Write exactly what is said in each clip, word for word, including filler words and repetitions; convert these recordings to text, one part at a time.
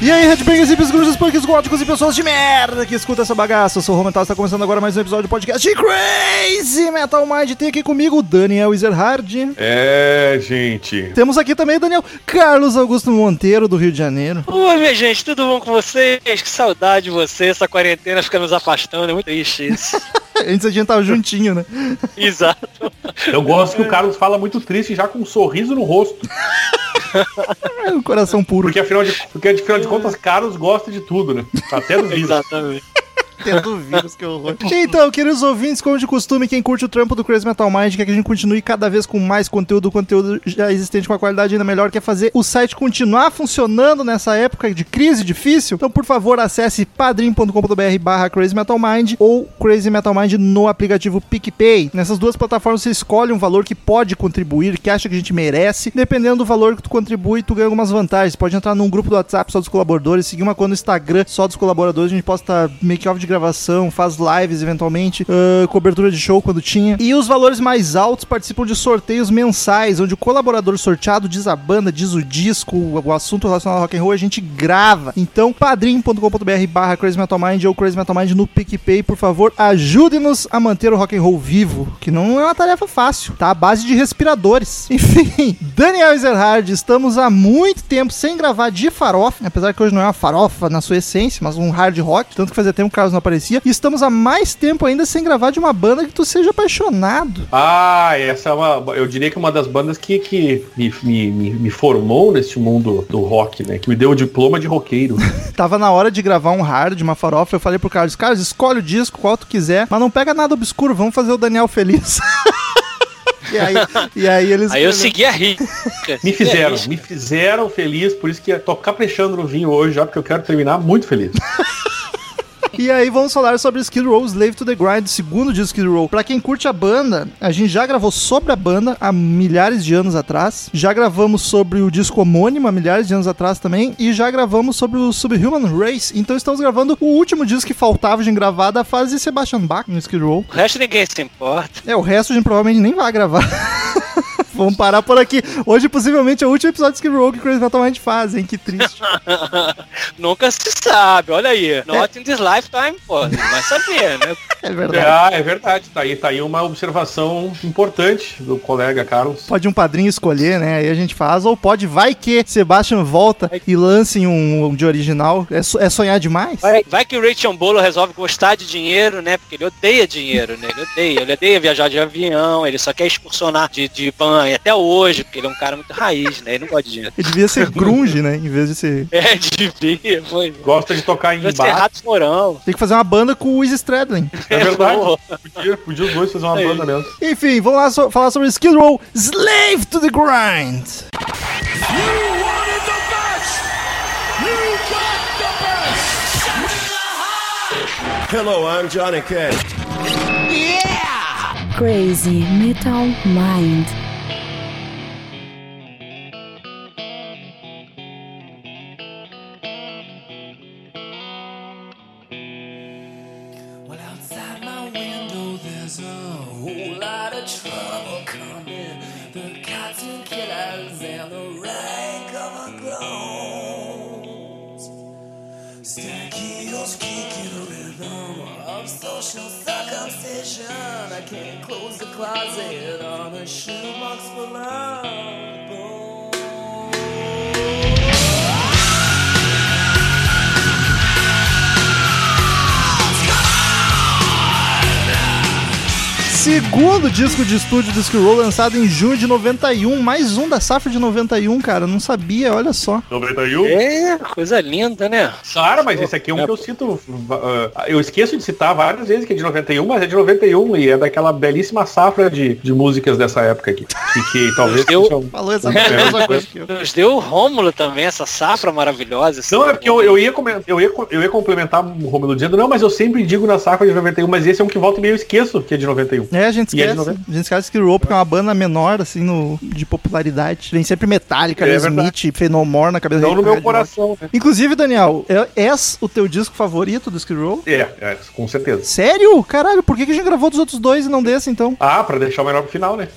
E aí, headbangers, hippies, grunges, punks, góticos e pessoas de merda que escuta essa bagaça. Eu sou o Romental, está começando agora mais um episódio do podcast de Crazy Metal Mind. Tem aqui comigo o Daniel Ezerhard. É, gente. Temos aqui também o Daniel Carlos Augusto Monteiro, do Rio de Janeiro. Oi, minha gente, tudo bom com vocês? Que saudade de vocês, essa quarentena fica nos afastando, é muito triste isso. Antes a gente tava juntinho, né? Exato. Eu gosto que o Carlos fala muito triste já com um sorriso no rosto. É um coração puro. Porque afinal de, porque, afinal de contas, Carlos gosta de tudo, né? Até do vírus. Exatamente. Até do vírus, que horror. Então, queridos ouvintes, como de costume, quem curte o trampo do Crazy Metal Mind quer que a gente continue cada vez com mais conteúdo, conteúdo já existente com a qualidade ainda melhor, quer fazer o site continuar funcionando nessa época de crise difícil. Então, por favor, acesse padrim.com.br barra Crazy Metal Mind ou Crazy Metal Mind no aplicativo PicPay. Nessas duas plataformas você escolhe um valor que pode contribuir, que acha que a gente merece. Dependendo do valor que tu contribui, tu ganha algumas vantagens. Pode entrar num grupo do WhatsApp só dos colaboradores, seguir uma conta no Instagram só dos colaboradores, a gente posta make-off de gravação, faz lives eventualmente, uh, cobertura de show quando tinha. E os valores mais altos participam de sorteios mensais, onde o colaborador sorteado diz a banda, diz o disco, o assunto relacionado ao rock and roll, a gente grava. Então, padrim.com.br barra Crazy Metal Mind ou Crazy Metal Mind no PicPay, por favor, ajude-nos a manter o rock and roll vivo, que não é uma tarefa fácil, tá? A base de respiradores. Enfim, Daniel Ezerhard, estamos há muito tempo sem gravar de farofa, apesar que hoje não é uma farofa na sua essência, mas um hard rock, tanto que fazia tempo que o Carlos não aparecia, e estamos há mais tempo ainda sem gravar de uma banda que tu seja apaixonado. Ah, essa é uma, eu diria que é uma das bandas que, que me, me, me formou nesse mundo do rock, né, que me deu o diploma de roqueiro. Tava na hora de gravar um hard, uma farofa, eu falei pro Carlos, Carlos, escolhe o disco, qual tu quiser, mas não pega nada obscuro, vamos fazer o Daniel feliz. E aí, e aí eles... Aí eu segui a rica. Me fizeram, me fizeram feliz, por isso que tô caprichando no vinho hoje, já, porque eu quero terminar muito feliz. E aí vamos falar sobre Skid Row, Slave to the Grind, segundo disco Skid Row. Pra quem curte a banda, a gente já gravou sobre a banda há milhares de anos atrás, já gravamos sobre o disco homônimo há milhares de anos atrás também, e já gravamos sobre o Subhuman Race. Então estamos gravando o último disco que faltava de gravar da fase de Sebastian Bach no Skid Row. O resto ninguém se importa. É, o resto a gente provavelmente nem vai gravar. Vamos parar por aqui. Hoje, possivelmente, é o último episódio de Skid Row que o Crazy Metal Mind faz, hein? Que triste. Nunca se sabe, olha aí. Not é. in this lifetime, pô. Vai saber, né? É verdade. Ah, é verdade. Tá aí, tá aí uma observação importante do colega Carlos. Pode um padrinho escolher, né? Aí a gente faz. Ou pode, vai que Sebastian volta e lance um, um de original. É, so, é sonhar demais? Vai, vai que o Ray Chambolo resolve gostar de dinheiro, né? Porque ele odeia dinheiro, né? Ele odeia. Ele odeia viajar de avião, ele só quer excursionar de, de banho. Até hoje, porque ele é um cara muito raiz, né? Ele não gosta de dinheiro. Ele devia ser grunge, né? Em vez de ser... É, devia. Foi. Gosta de tocar em bar. Ratos Morão. Tem que fazer uma banda com o Izzy Stradlin. É verdade. Podia, podia os dois fazer uma é. banda mesmo. Enfim, vamos lá so- falar sobre Skid Row, Slave to the Grind. You wanted the best! You got the best! Hello, I'm Johnny Cash. Yeah! Crazy Metal Mind. I can't close the closet on a shoebox for love. Segundo disco de estúdio do Skid Row, lançado em junho de noventa e um. Mais um da safra de noventa e um, cara. Não sabia, olha só. noventa e um? É, coisa linda, né? Claro, mas esse aqui é um é. que eu cito... Uh, eu esqueço de citar várias vezes que é de noventa e um, mas é de noventa e um e é daquela belíssima safra de, de músicas dessa época aqui. E que talvez... Deu... Falou exatamente a mesma coisa que eu. Nos deu o Rômulo também, essa safra maravilhosa. Não, é porque eu, eu, ia, eu, ia, eu ia complementar o Rômulo dizendo, não, mas eu sempre digo na safra de noventa e um, mas esse é um que volta e meio eu esqueço que é de noventa e um. É, a gente esquece. É noventa... A gente esquece que o Rope é uma banda menor, assim, no, de popularidade. Tem sempre Metallica, é, Smith, é Fenomore na cabeça. Não no meu coração. Né? Inclusive, Daniel, é, é o teu disco favorito do Skid Row? É, é, com certeza. Sério? Caralho, por que a gente gravou dos outros dois e não desse, então? Ah, pra deixar o melhor pro final, né?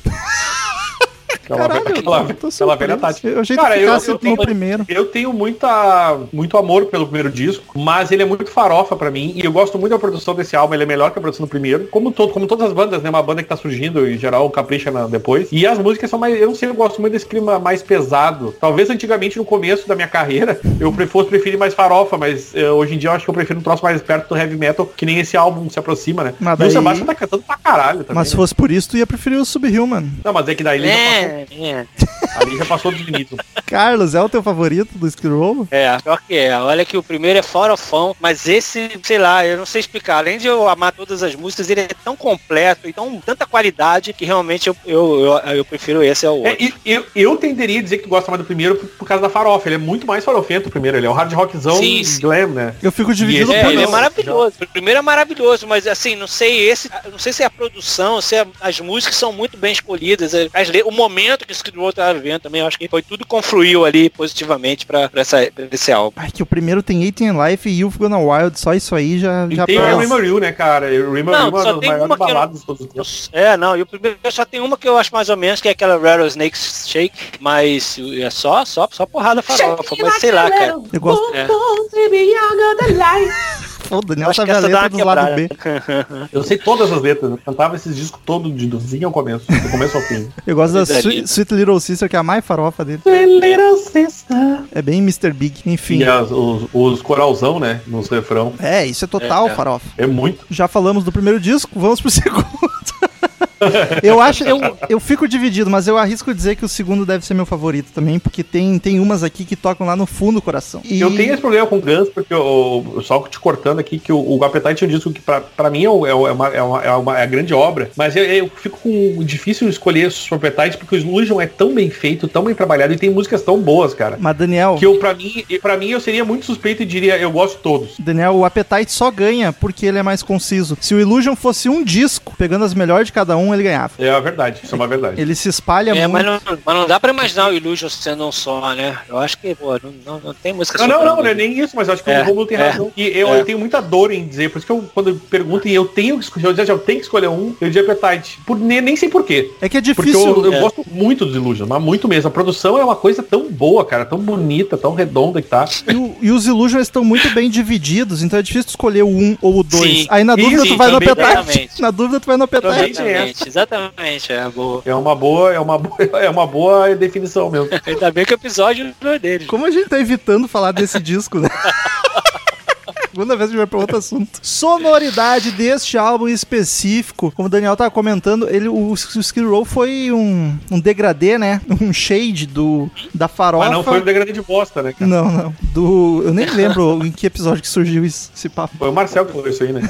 Caralho, aquela, eu, tô aquela velha tática. Eu achei que cara, eu, eu, tenho, primeiro. eu tenho muita, muito amor pelo primeiro disco, mas ele é muito farofa pra mim, e eu gosto muito da produção desse álbum, ele é melhor que a produção do primeiro, como, todo, como todas as bandas, né, uma banda que tá surgindo, em geral, capricha na, depois, e as músicas são mais, eu não sei, eu gosto muito desse clima mais pesado, talvez antigamente no começo da minha carreira, eu fosse preferir mais farofa, mas uh, hoje em dia eu acho que eu prefiro um troço mais perto do heavy metal, que nem esse álbum se aproxima, né, mas daí... o Sebastião tá cantando pra caralho também. Mas se fosse por isso, tu ia preferir o Subhuman. Não, mas é que daí ele é. já É. Ali já passou do limite. Carlos, é o teu favorito do Skid Row? É, pior que é. Olha que o primeiro é farofão, mas esse, sei lá, eu não sei explicar. Além de eu amar todas as músicas, ele é tão completo e tão tanta qualidade que realmente eu, eu, eu, eu prefiro esse ao outro. É, e, eu, eu tenderia a dizer que tu gosta mais do primeiro por, por causa da farofa. Ele é muito mais farofento o primeiro. Ele é o hard rockzão sim, sim. glam, né? Eu fico dividido é, por ele é maravilhoso. O primeiro é maravilhoso, mas assim, não sei esse, não sei se é a produção, se é, as músicas são muito bem escolhidas. As, o momento que o Skid Row estava vivendo também, eu acho que foi tudo confluiu ali positivamente pra, pra, essa, pra esse álbum. Ai, que o primeiro tem eighteen Life e You've Gone Wild, só isso aí já... já tem o Rim You, né, cara? O Rim You é uma das maiores baladas todos os tempos. É, não, e o primeiro só tem uma que eu acho mais ou menos, que é aquela Rattlesnake Shake, mas é só, só, só porrada farofa, mas sei lá, cara. Eu gosto... É. Oh, Daniel, acho que essa dá uma lado B. Eu sei todas as letras. Eu cantava esses discos todo de dozinho ao começo. Do começo ao fim. Eu gosto da Sweet, Sweet Little Sister, que é a mais farofa dele. Sweet Little Sister. É bem mister Big, enfim. E as, os, os coralzão, né? Nos refrão. É, isso é total é, é. farofa. É muito. Já falamos do primeiro disco, vamos pro segundo. Eu acho, eu, eu fico dividido, mas eu arrisco dizer que o segundo deve ser meu favorito também, porque tem, tem umas aqui que tocam lá no fundo do coração. E... Eu tenho esse problema com o Guns, porque eu, eu só te cortando aqui, que o, o Appetite é um disco que pra, pra mim é uma, é, uma, é, uma, é uma grande obra, mas eu, eu fico com difícil escolher o Appetite, porque o Illusion é tão bem feito, tão bem trabalhado, e tem músicas tão boas, cara. Mas Daniel... Que eu, pra, mim, pra mim eu seria muito suspeito e diria, eu gosto de todos. Daniel, o Appetite só ganha porque ele é mais conciso. Se o Illusion fosse um disco, pegando as melhores de cada um, ele ganhava. É a verdade, isso é uma verdade. Ele se espalha é, muito. Mas não, mas não dá pra imaginar o Illusion sendo um só, né? Eu acho que, pô, não, não, não tem música só. Não, não, não, não é nem isso, mas eu acho que é, o Romulo tem é, razão. E eu, é. eu tenho muita dor em dizer, por isso que eu, quando perguntam, eu tenho que escolher, eu já tenho que escolher um, eu digo Appetite. Por, nem, nem sei porquê. É que é difícil. Porque eu, eu é. gosto muito do Illusion, mas muito mesmo. A produção é uma coisa tão boa, cara, tão bonita, tão redonda que tá. E, o, e os Illusion estão muito bem divididos, então é difícil escolher o um ou o dois. Sim. Aí na dúvida, sim, tu vai no Appetite. Na dúvida tu vai no Appetite. Exatamente, é boa. É uma boa, é uma boa, é uma boa definição mesmo. Ainda bem que o episódio não é dele. Como a gente tá evitando falar desse disco, né? Segunda vez a gente vai para outro assunto. Sonoridade deste álbum em específico, como o Daniel tava comentando, ele, o, o Skid Row foi um, um degradê, né? Um shade do, da farofa. Mas não foi um degradê de bosta, né, cara? Não, não. Do, eu nem lembro em que episódio que surgiu esse, esse papo. Foi o Marcel que falou isso aí, né?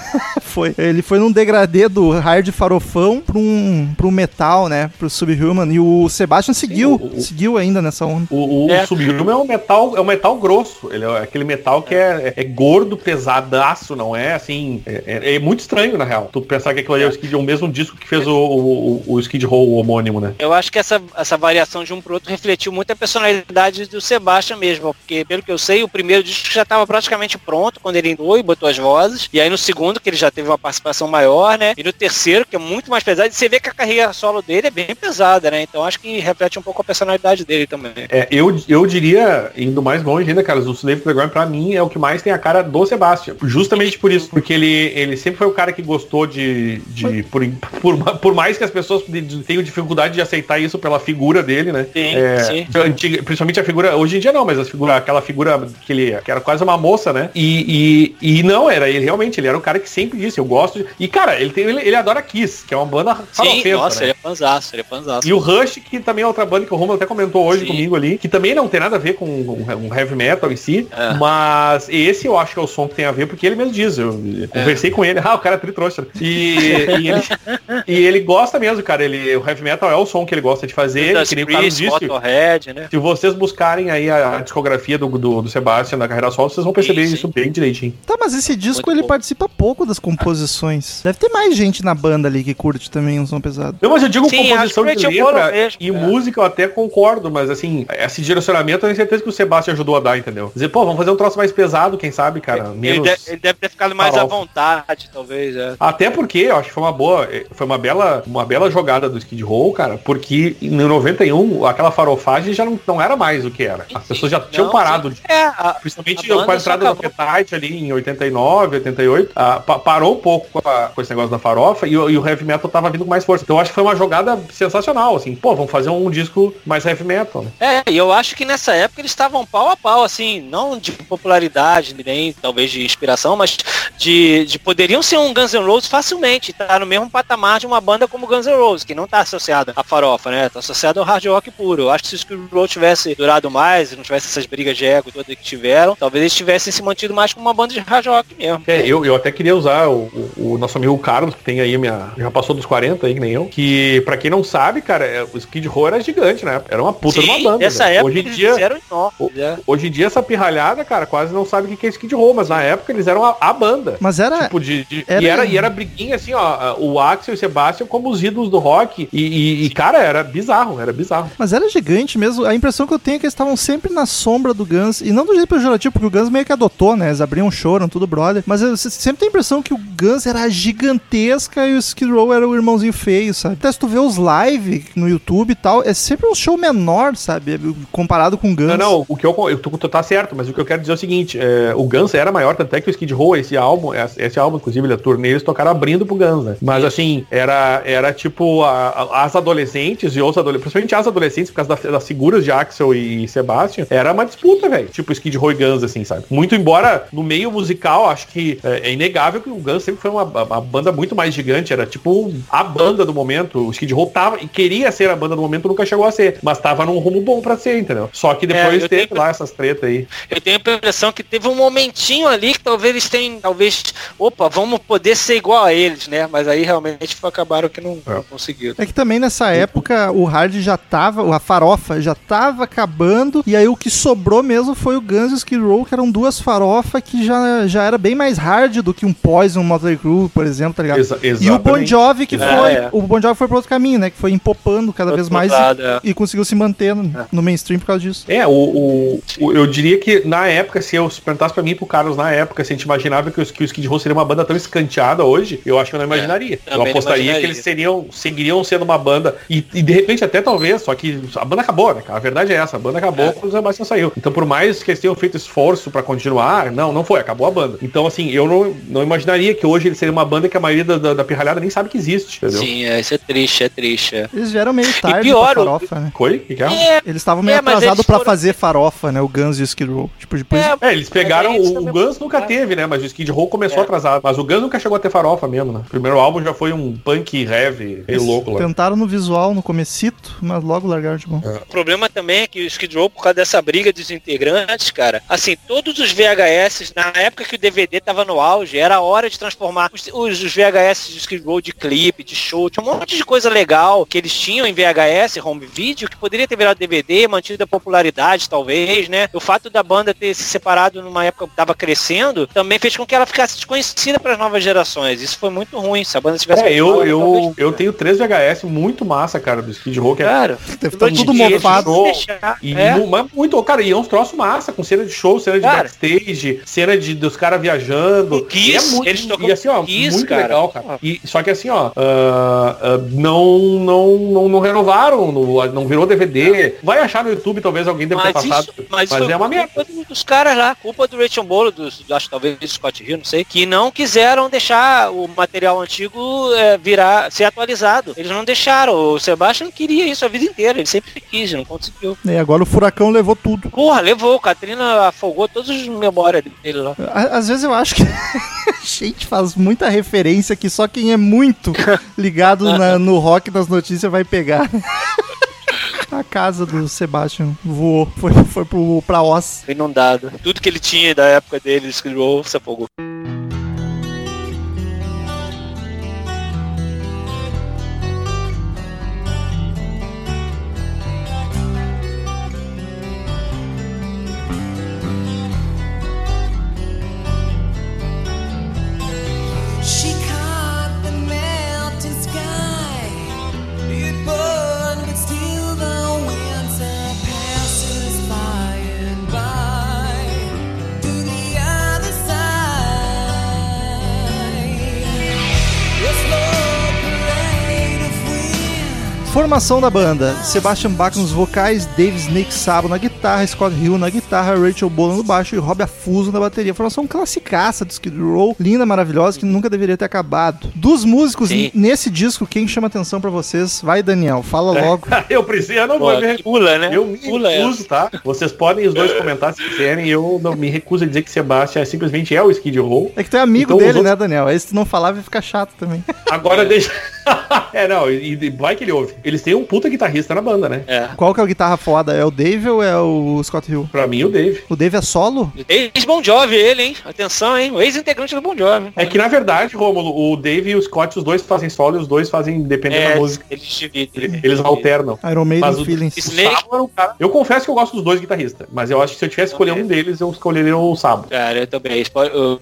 Foi. Ele foi num degradê do hard farofão para um, para um metal, né? Para o Subhuman. E o Sebastian seguiu, Sim, o, o, seguiu ainda nessa onda. O, o é. Subhuman é um metal, é um metal grosso. Ele é aquele metal que é, é, é gordo, pesadaço, não é? Assim, é, é, é muito estranho, na real. Tu pensar que aquilo ali é o, Skid, o mesmo disco que fez o, o, o Skid Row, o homônimo, né? Eu acho que essa, essa variação de um pro outro refletiu muito a personalidade do Sebastian mesmo, porque, pelo que eu sei, o primeiro disco já estava praticamente pronto quando ele entrou e botou as vozes, e aí no segundo, que ele já teve uma participação maior, né? E no terceiro, que é muito mais pesado, e você vê que a carreira solo dele é bem pesada, né? Então acho que reflete um pouco a personalidade dele também. É, eu, eu diria, indo mais longe ainda, cara, o Slave to the Grind, pra mim, é o que mais tem a cara do Sebastian. Sebastian, justamente por isso, porque ele, ele sempre foi o cara que gostou de, de por, por, por mais que as pessoas tenham dificuldade de aceitar isso pela figura dele, né? Sim, é, sim. Antiga, principalmente a figura, hoje em dia não, mas a figura, aquela figura que ele que era quase uma moça, né? E, e, e não, era ele realmente, ele era o cara que sempre disse, eu gosto de... E cara, ele, tem, ele, ele adora Kiss, que é uma banda farofenta, sim, nossa, né? Ele é panzaço, ele é panzaço. E o Rush, que também é outra banda que o Romulo até comentou hoje, sim, comigo ali, que também não tem nada a ver com um heavy metal em si, é. Mas esse eu acho que é o som que tem a ver, porque ele mesmo diz, eu conversei é. com ele, ah, o cara é tritrouxa. E, e, ele, e ele gosta mesmo, cara, ele, o heavy metal é o som que ele gosta de fazer, que nem o cara disse, Motorhead, né? Se vocês buscarem aí a, a discografia do, do, do Sebastian na carreira solo, vocês vão perceber sim, isso sim. bem direitinho. Tá, mas esse disco muito ele bom. Participa pouco das composições. Deve ter mais gente na banda ali que curte também um som pesado. Não, mas eu digo sim, composição de letra mesmo, e é. música eu até concordo, mas assim, esse direcionamento eu tenho certeza que o Sebastian ajudou a dar, entendeu? Dizer, pô, vamos fazer um troço mais pesado, quem sabe, cara. Menos ele, de, ele deve ter ficado mais farol. à vontade, talvez. É. Até porque, eu acho que foi uma boa, foi uma bela, uma bela jogada do Skid Row, cara, porque em noventa e um, aquela farofagem já não, não era mais o que era. As pessoas já não, tinham parado. De, é, a, principalmente a com a entrada do Appetite ali em oitenta e nove, oitenta e oito, a, pa, parou um pouco a, com esse negócio da farofa e, e o heavy metal tava vindo com mais força. Então eu acho que foi uma jogada sensacional, assim, pô, vamos fazer um disco mais heavy metal, né? É, e eu acho que nessa época eles estavam pau a pau, assim, não de popularidade, nem talvez de inspiração, mas de, de poderiam ser um Guns N' Roses facilmente, tá no mesmo patamar de uma banda como Guns N' Roses, que não tá associada à farofa, né? Tá associada ao hard rock puro. Eu acho que se o Skid Row tivesse durado mais, não tivesse essas brigas de ego todas que tiveram, talvez eles tivessem se mantido mais como uma banda de hard rock mesmo. É, eu, eu até queria usar o, o, o nosso amigo Carlos, que tem aí minha... já passou dos quarenta aí, que nem eu, que pra quem não sabe, cara, o Skid Row era gigante, né? Era uma puta de uma banda. Essa né? época hoje em dia, eles enormes, o, é. Hoje em dia essa pirralhada, cara, quase não sabe o que é Skid Row, mas na época eles eram a, a banda. Mas era... Tipo de, de, era... E, era, e era briguinha assim, ó, o Axl e o Sebastian como os ídolos do rock e, e, e cara, era bizarro, era bizarro. Mas era gigante mesmo, a impressão que eu tenho é que eles estavam sempre na sombra do Guns, e não do jeito pejorativo, porque o Guns meio que adotou, né? Eles abriam um show, eram tudo brother, mas eu sempre tenho a impressão que o Guns era gigantesca e o Skid Row era o irmãozinho feio, sabe? Até se tu vê os live no YouTube e tal, é sempre um show menor, sabe? Comparado com o Guns. Não, não, o que eu, eu tu, tu tá certo, mas o que eu quero dizer é o seguinte, é, o Guns era maior, tanto é que o Skid Row, esse álbum, esse álbum, inclusive, a turnê, eles tocaram abrindo pro Guns, né? Mas assim, era, era tipo a, a, as adolescentes e os adolescentes, principalmente as adolescentes, por causa da, das figuras de Axl e Sebastian, era uma disputa, velho. Tipo Skid Row e Guns, assim, sabe? Muito embora no meio musical, acho que é, é inegável que o Guns sempre foi uma, uma banda muito mais gigante, era tipo a banda do momento, o Skid Row tava e queria ser a banda do momento, nunca chegou a ser, mas tava num rumo bom pra ser, entendeu? Só que depois é, teve tenho... lá essas tretas aí. Eu tenho a impressão que teve um momentinho ali que talvez eles tenham, talvez, opa, vamos poder ser igual a eles, né? Mas aí realmente acabaram que não, é. não conseguiram. É que também nessa época o hard já tava, a farofa já tava acabando, e aí o que sobrou mesmo foi o Guns e o Skid Row, que eram duas farofas que já, já era bem mais hard do que um Poison, um Motley Crue, por exemplo, tá ligado? Exa- e o Bon Jovi que é, foi, é. o Bon Jovi foi pro outro caminho, né? Que foi empopando cada vez mais lado, e, é. e conseguiu se manter no, é. no mainstream por causa disso. É, o, o, o eu diria que na época, se eu perguntasse pra mim e pro Carlos na época, se a gente imaginava que o, que o Skid Row seria uma banda tão escanteada hoje, eu acho que eu não imaginaria. É, eu apostaria imaginaria. que eles seriam, seguiriam sendo uma banda, e, e de repente até talvez, só que a banda acabou, né? A verdade é essa, a banda acabou é. quando o Sebastian saiu. Então por mais que eles tenham feito esforço pra continuar, não, não foi, acabou a banda. Então assim, eu não, não imaginaria que hoje eles seriam uma banda que a maioria da, da, da pirralhada nem sabe que existe, entendeu? Sim, é, isso é triste, é triste. É. Eles vieram meio tarde e pior, pra farofa, né? Foi? Que que é? É, eles estavam meio é, atrasados pra foram... fazer farofa, né? O Guns e o Skid Row. Tipo, depois... é, é, eles pegaram, o, o Guns nunca teve, né? Mas o Skid Row começou é. atrasado. Mas o Guns nunca chegou a ter farofa mesmo, né? O primeiro álbum já foi um punk heavy, meio louco lá. Tentaram no visual, no comecito, mas logo largaram de mão. É. O problema também é que o Skid Row, por causa dessa briga dos integrantes, cara, assim, todos os V H S, na época que o D V D tava no auge, era a hora de transformar os, os V H S do Skid Row de clipe, de show, tinha um monte de coisa legal que eles tinham em V H S, home video, que poderia ter virado D V D, mantido a popularidade, talvez, né? O fato da banda ter se separado numa época que tava crescendo, também fez com que ela ficasse desconhecida para as novas gerações. Isso foi muito ruim, se a banda tivesse... É, eu, eu, talvez, eu tenho três V H S muito massa, cara, do Skid Row, que cara, é... Deve estar tudo mofado. E é. no, mas muito, cara, e é uns troços massa, com cena de show, cena de cara, backstage, cena de, dos caras viajando. Kiss, e é muito, eles tocam e assim, ó, Kiss, muito cara. legal, cara. E, só que assim, ó, uh, uh, não, não, não, não renovaram, não, não virou D V D. Vai achar no YouTube, talvez alguém deve mas ter passado. Isso, mas mas isso é uma merda. Dos caras lá, culpa do Rachel Bolo, do anos, acho que talvez Scott Hill, não sei, que não quiseram deixar o material antigo é, virar, ser atualizado. Eles não deixaram. O Sebastian queria isso a vida inteira, ele sempre quis, não conseguiu. E agora o furacão levou tudo. Porra, levou. Katrina afogou todas as memórias dele lá. Às vezes eu acho que a gente faz muita referência que só quem é muito ligado na, no rock das notícias vai pegar. A casa do Sebastian voou, foi, foi pro, pra Oz. Foi inundado. Tudo que ele tinha da época dele, ele escreveu, se afogou. Formação da banda: Sebastian Bach nos vocais, Dave Snake Sabo na guitarra, Scott Hill na guitarra, Rachel Bolan no baixo e Rob Affuso na bateria. Formação classicaça do Skid Row, linda, maravilhosa, que nunca deveria ter acabado. Dos músicos, n- nesse disco, quem chama atenção pra vocês? Vai, Daniel, fala logo. Eu preciso, eu não vou me recusar. Pula, né? Eu me Pula recuso, ela. tá? Vocês podem os dois comentar se quiserem, eu não me recuso a dizer que Sebastian simplesmente é o Skid Row. É que tu é amigo então, dele, outros... né, Daniel? Aí se tu não falar, vai ficar chato também. Agora é. deixa... é, não, e, e vai que ele ouve. Eles têm um puta guitarrista na banda, né? É. Qual que é a guitarra foda? É o Dave ou é o Scott Hill? Pra mim, o Dave. O Dave é solo? Ex-Bon Jovi ele, hein? Atenção, hein? O ex-integrante do Bon Jovi. É que, na verdade, Rômulo, o Dave e o Scott, os dois fazem solo e os dois fazem, dependendo é, da música. Eles dividem. Eles, eles alternam. Iron Maiden e Feelings. Snake... O cara... Eu confesso que eu gosto dos dois guitarristas, mas eu acho que se eu tivesse escolher um deles, eu escolheria o Sabo. Cara, eu também.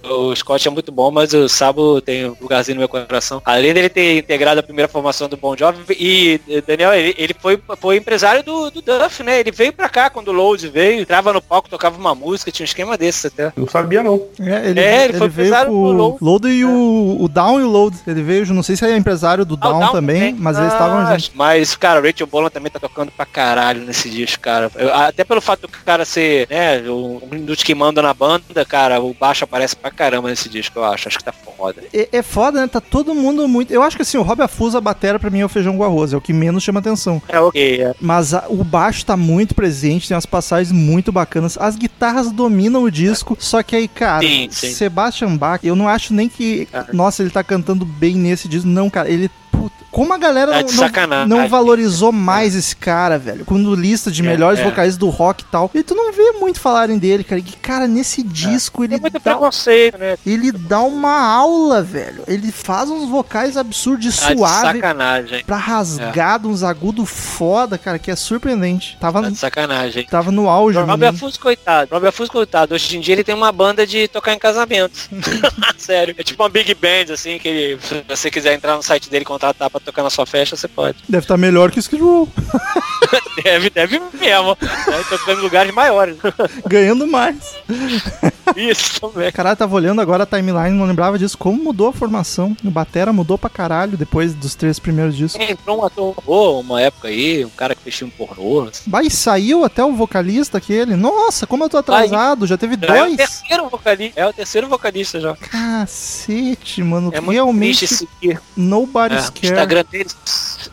O, o Scott é muito bom, mas o Sabo tem um lugarzinho no meu coração. Além dele ter integrado a primeira formação do Bon Jovi e... Daniel, ele, ele foi, foi empresário do, do Duff, né? Ele veio pra cá quando o Load veio, entrava no palco, tocava uma música, tinha um esquema desse até. Não sabia, não. É, ele, é, ele, ele foi empresário do Load. Load e é. o, o Down e o Load. Ele veio, não sei se é empresário do ah, Down, Down também, também, mas ah, eles estavam juntos. Mas, cara, o Rachel Bolan também tá tocando pra caralho nesse disco, cara. Eu, até pelo fato do cara ser, né, o dos que manda na banda, cara, o baixo aparece pra caramba nesse disco, eu acho. Acho que tá foda. É, é foda, né? Tá todo mundo muito... Eu acho que, assim, o Rob Affuso, a batera, pra mim, é o feijão com arroz. É o que menos chama atenção. É, ok. É. Mas a, o baixo tá muito presente, tem umas passagens muito bacanas. As guitarras dominam o disco, é. só que aí, cara, sim, sim. Sebastian Bach, eu não acho nem que... É. Nossa, ele tá cantando bem nesse disco. Não, cara, ele... Como a galera tá não, não, não valorizou mais é. esse cara, velho. Quando lista de melhores é, é. vocais do rock e tal. E tu não vê muito falarem dele, cara. Que, cara, nesse disco é. ele, muito dá, né? ele dá uma aula, velho. Ele faz uns vocais absurdos e tá suave. De sacanagem. Pra rasgado, é. uns agudos foda, cara. Que é surpreendente. Tava, tá de sacanagem. Tava no auge. O Rob Affuso, coitado. Rob Affuso, coitado. Hoje em dia ele tem uma banda de tocar em casamentos. Sério. É tipo uma big band, assim, que ele, se você quiser entrar no site dele e contratar pra tocar na sua festa, você pode. Deve estar tá melhor que o Skid Row. Deve, deve mesmo. Deve estar ficando em lugares maiores. Ganhando mais. Isso também. Caralho, tava olhando agora a timeline, não lembrava disso. Como mudou a formação? O batera mudou pra caralho depois dos três primeiros discos. É, entrou um ator oh, uma época aí, um cara que fez filme pornô. Assim. Bah, e saiu até o vocalista aquele. Nossa, como eu tô atrasado, aí, já teve dois. É o terceiro vocalista, é o terceiro vocalista já. Cacete, mano. É realmente nobody's é. care. Instagram deles.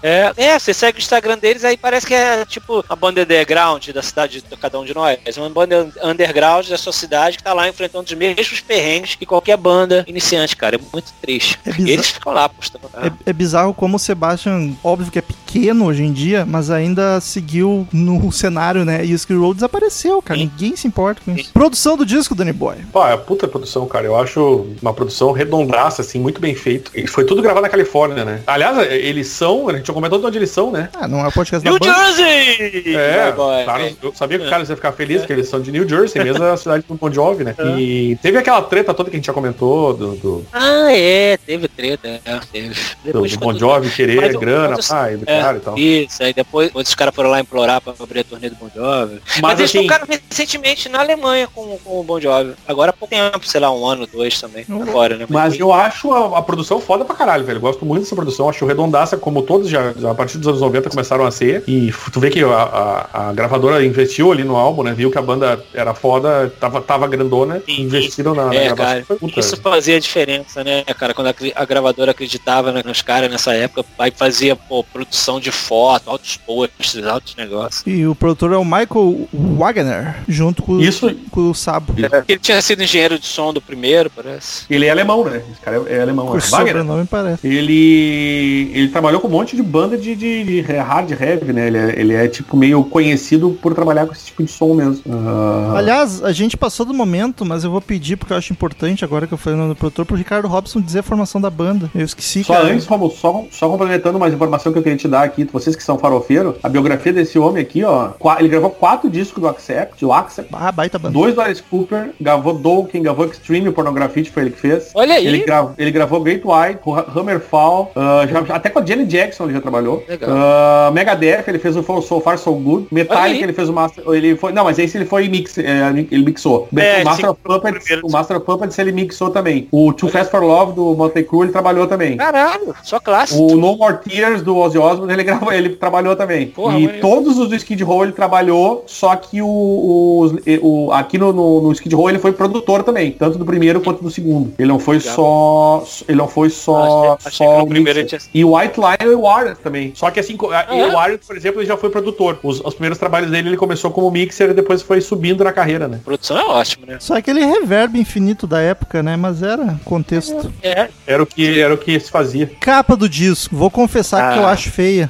É, é, você segue o Instagram deles, aí parece que é tipo a banda underground da cidade de cada um de nós. É uma banda underground da sua cidade que tá lá enfrentando os mesmos perrengues que qualquer banda iniciante, cara. É muito triste. É bizarro. Eles ficam lá postando. Tá? É, é bizarro como o Sebastian, óbvio que é pequeno hoje em dia, mas ainda seguiu no cenário, né? E o Skid Row desapareceu, cara. Sim. Ninguém se importa com isso. Sim. Produção do disco, Danny Boy. Pô, é a puta produção, cara. Eu acho uma produção redondaça, assim, muito bem feito. E foi tudo gravado na Califórnia, né? Aliás, eles são... A gente já comentou de onde eles são, né? Ah, não é o podcast da New banda. Jersey! É, cara, eu sabia que o Carlos ia ficar feliz, que eles são de New Jersey, mesmo a cidade do Bon Jovi, né? E teve aquela treta toda que a gente já comentou do... do... Ah, é, teve treta, é. Teve. Do, do Bon Jovi querer mas, grana, mas eu, pai, do é. empresário e tal. Isso, aí depois os caras foram lá implorar pra abrir a turnê do Bon Jovi. Mas, Mas eles assim, tocaram recentemente na Alemanha com, com o Bon Jovi. Agora há pouco tempo, sei lá, um ano, dois também. Não, agora, né? Mas porque... eu acho a, a produção foda pra caralho, velho. Eu gosto muito dessa produção, acho redondaça, como todos já, já a partir dos anos noventa começaram a ser. E tu vê que a, a, a gravadora investiu ali no álbum, né? Viu que a banda era foda, tava, tava grandona e investiram na, é, na gravação. Cara, puta, isso fazia diferença, né, cara? Quando a, a gravadora acreditava nos caras nessa época, aí fazia, pô, produção de foto, altos posts, altos negócios. E o produtor é o Michael Wagner, junto com, isso, com o Sabo. É. Ele tinha sido engenheiro de som do primeiro, parece. Ele é alemão, né? Esse cara é, é alemão. O sobrenome parece. Ele, ele trabalhou com um monte de banda de, de, de hard heavy, né? Ele é, ele é, tipo, meio conhecido por trabalhar com esse tipo de som mesmo. Uh... Aliás, a gente passou do momento, mas eu vou pedir, porque eu acho importante, agora que eu falei o nome do produtor, pro Ricardo Robson dizer a formação da banda. Eu esqueci, só cara. Antes, Romulo, só, só complementando mais informação que eu queria te dar aqui, vocês que são farofeiros, a biografia desse homem aqui, ó, ele gravou quatro discos do Accept, o Accept, ah, baita banda. Dois do Alice Cooper, gravou Dokken, gravou Extreme, o Pornografite foi ele que fez. Olha aí! Ele, gra- ele gravou Great White, Hammerfall, uh, já, até com a Jenny Jackson ele já trabalhou. Legal. Uh, Megadeth, ele fez o So Far So Good, Metallica, ele fez o Master, ele foi, não, mas esse ele foi mix, ele mixou. É, o Master of Puppets, o Master of Puppets ele mixou também. O Too Fast For Love do Motley Crue ele trabalhou também. Caralho, só clássico. O No More Tears do Ozzy Osbourne ele, gravou, ele trabalhou também. Porra, e maneiro. Todos os do Skid Row ele trabalhou, só que o, o, o aqui no, no, no Skid Row ele foi produtor também, tanto do primeiro quanto do segundo. Ele não foi Legal. só, ele não foi só, achei, achei só o primeiro tinha... E o White Lion e o Warriors também. Só que assim, ah, e é? o Warriors, por exemplo, ele já foi produtor. Os, os primeiros trabalhos dele ele começou como mixer e depois foi subindo na carreira, né? A produção é ótima, né? Só aquele reverb infinito da época, né? Mas era contexto. É. Era o que, era o que se fazia. Capa do disco, vou confessar ah, que eu acho feia.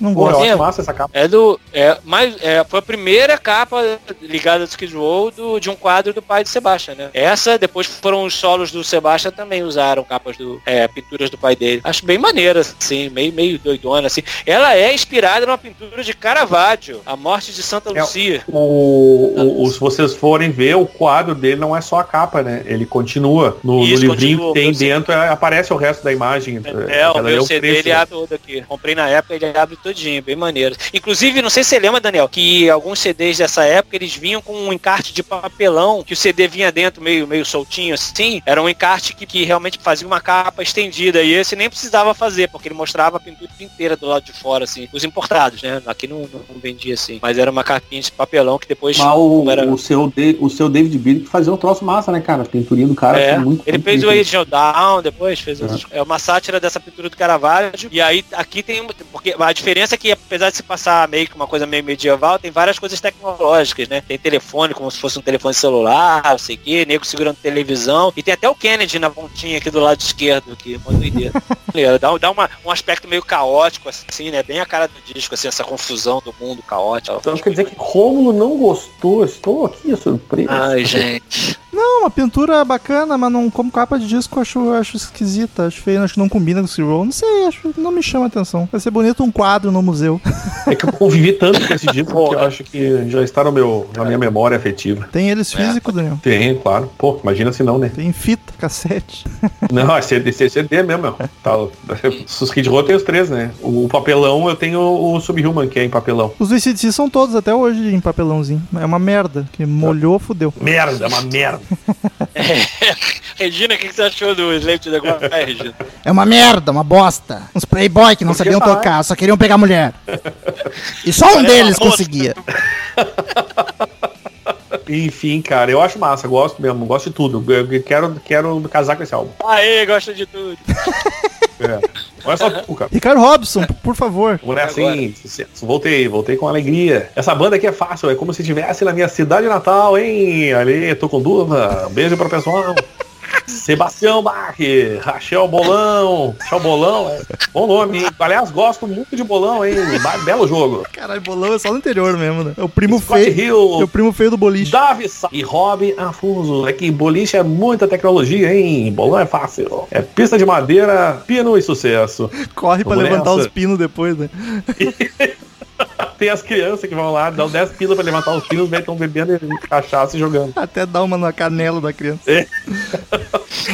Não gosto. Pô, eu acho massa essa capa. É do, é, mas, é, foi a primeira capa ligada ao Skid Row do, de um quadro do pai de Sebastian, né? Essa, depois foram os solos do Sebastian também usaram capas do, é, pinturas do pai dele. Acho bem maneira, assim, meio, meio doidona, assim. Ela é inspirada numa pintura de Caravaggio, A Morte de Santa Lucia. É, o, o, o, se vocês forem ver, o quadro dele não é só a capa, né? Ele continua. No, Isso, no livrinho continua, que tem dentro, é, aparece o resto da imagem. É, é o meu C D, ele abre todo aqui. Comprei na época, ele abre todinho, bem maneiro. Inclusive, não sei se você lembra, Daniel, que alguns C Ds dessa época, eles vinham com um encarte de papelão, que o C D vinha dentro meio, meio soltinho, assim. Era um encarte que, que realmente fazia uma capa estendida, e esse nem precisava fazer, porque ele mostrava a pintura inteira do lado de fora, assim. Os importados, né? Aqui não, não vendia, assim. Mas era uma capinha de papelão que depois... Mas o, era... o, seu, o seu David Billick fazia um troço massa, né, cara? A pinturinha do cara. É. Muito, ele muito fez o Original Down, depois fez... É. Os, é uma sátira dessa pintura do Caravaggio. E aí, aqui tem... Porque a diferença é que, apesar de se passar meio que uma coisa meio medieval, tem várias coisas tecnológicas, né? Tem telefone, como se fosse um telefone celular, não sei o quê, nego segurando televisão. E tem até o Kennedy na pontinha aqui do lado esquerdo, aqui. Uma doideira. Dá, dá uma, um aspecto meio caótico, assim, né? Bem a cara do disco, assim, essa confusão do mundo caótico. Então quer dizer que Rômulo não gostou. Estou aqui surpreso. Ai, gente... Não, uma pintura bacana, mas não, como capa de disco eu acho, acho esquisita, acho feio, acho que não combina com o Skid Row, não sei, acho que não me chama a atenção. Vai ser bonito um quadro no museu. É que eu convivi tanto com esse disco que eu acho que já está no meu, na minha memória afetiva. Tem eles físico, é. Daniel? Tem, claro. Pô, imagina se não, né? Tem fita, cassete. Não, é C D, é C D mesmo, meu. Tá, os Skid Row tem os três, né? O papelão, eu tenho o Subhuman, que é em papelão. Os do A C D C são todos até hoje em papelãozinho. É uma merda, que molhou, fudeu. Merda, é uma merda. É. Regina, o que você achou do Slave to the Choir? É, Regina. É uma merda, uma bosta. Uns playboy que não sabiam falar. Tocar, só queriam pegar mulher. E só um Olha deles conseguia. Enfim, cara, eu acho massa, gosto mesmo, gosto de tudo. Eu quero, quero casar com esse álbum. Aê, gosto de tudo. É. Olha só tu, cara. Ricardo Robson, por favor. É assim, voltei, voltei com alegria. Essa banda aqui é fácil, é como se estivesse na minha cidade natal, hein? Ali, tô com dúvida. Beijo pro pessoal. Sebastião Bach, Rachel Bolão. Rachel Bolão, é bom nome, hein? Aliás, gosto muito de Bolão, hein? Belo jogo. Caralho, Bolão é só no interior mesmo, né? É o primo Scott feio. Hill, é o primo feio do boliche. Davi Sa- e Rob Afuso. É que boliche é muita tecnologia, hein? Bolão é fácil. É pista de madeira, pino e sucesso. Corre pra Vamos levantar nessa. Os pinos depois, né? tem as crianças que vão lá, dão dez pila pra levantar os filhos, estão bebendo cachaça e jogando. Até dá uma na canela da criança. É.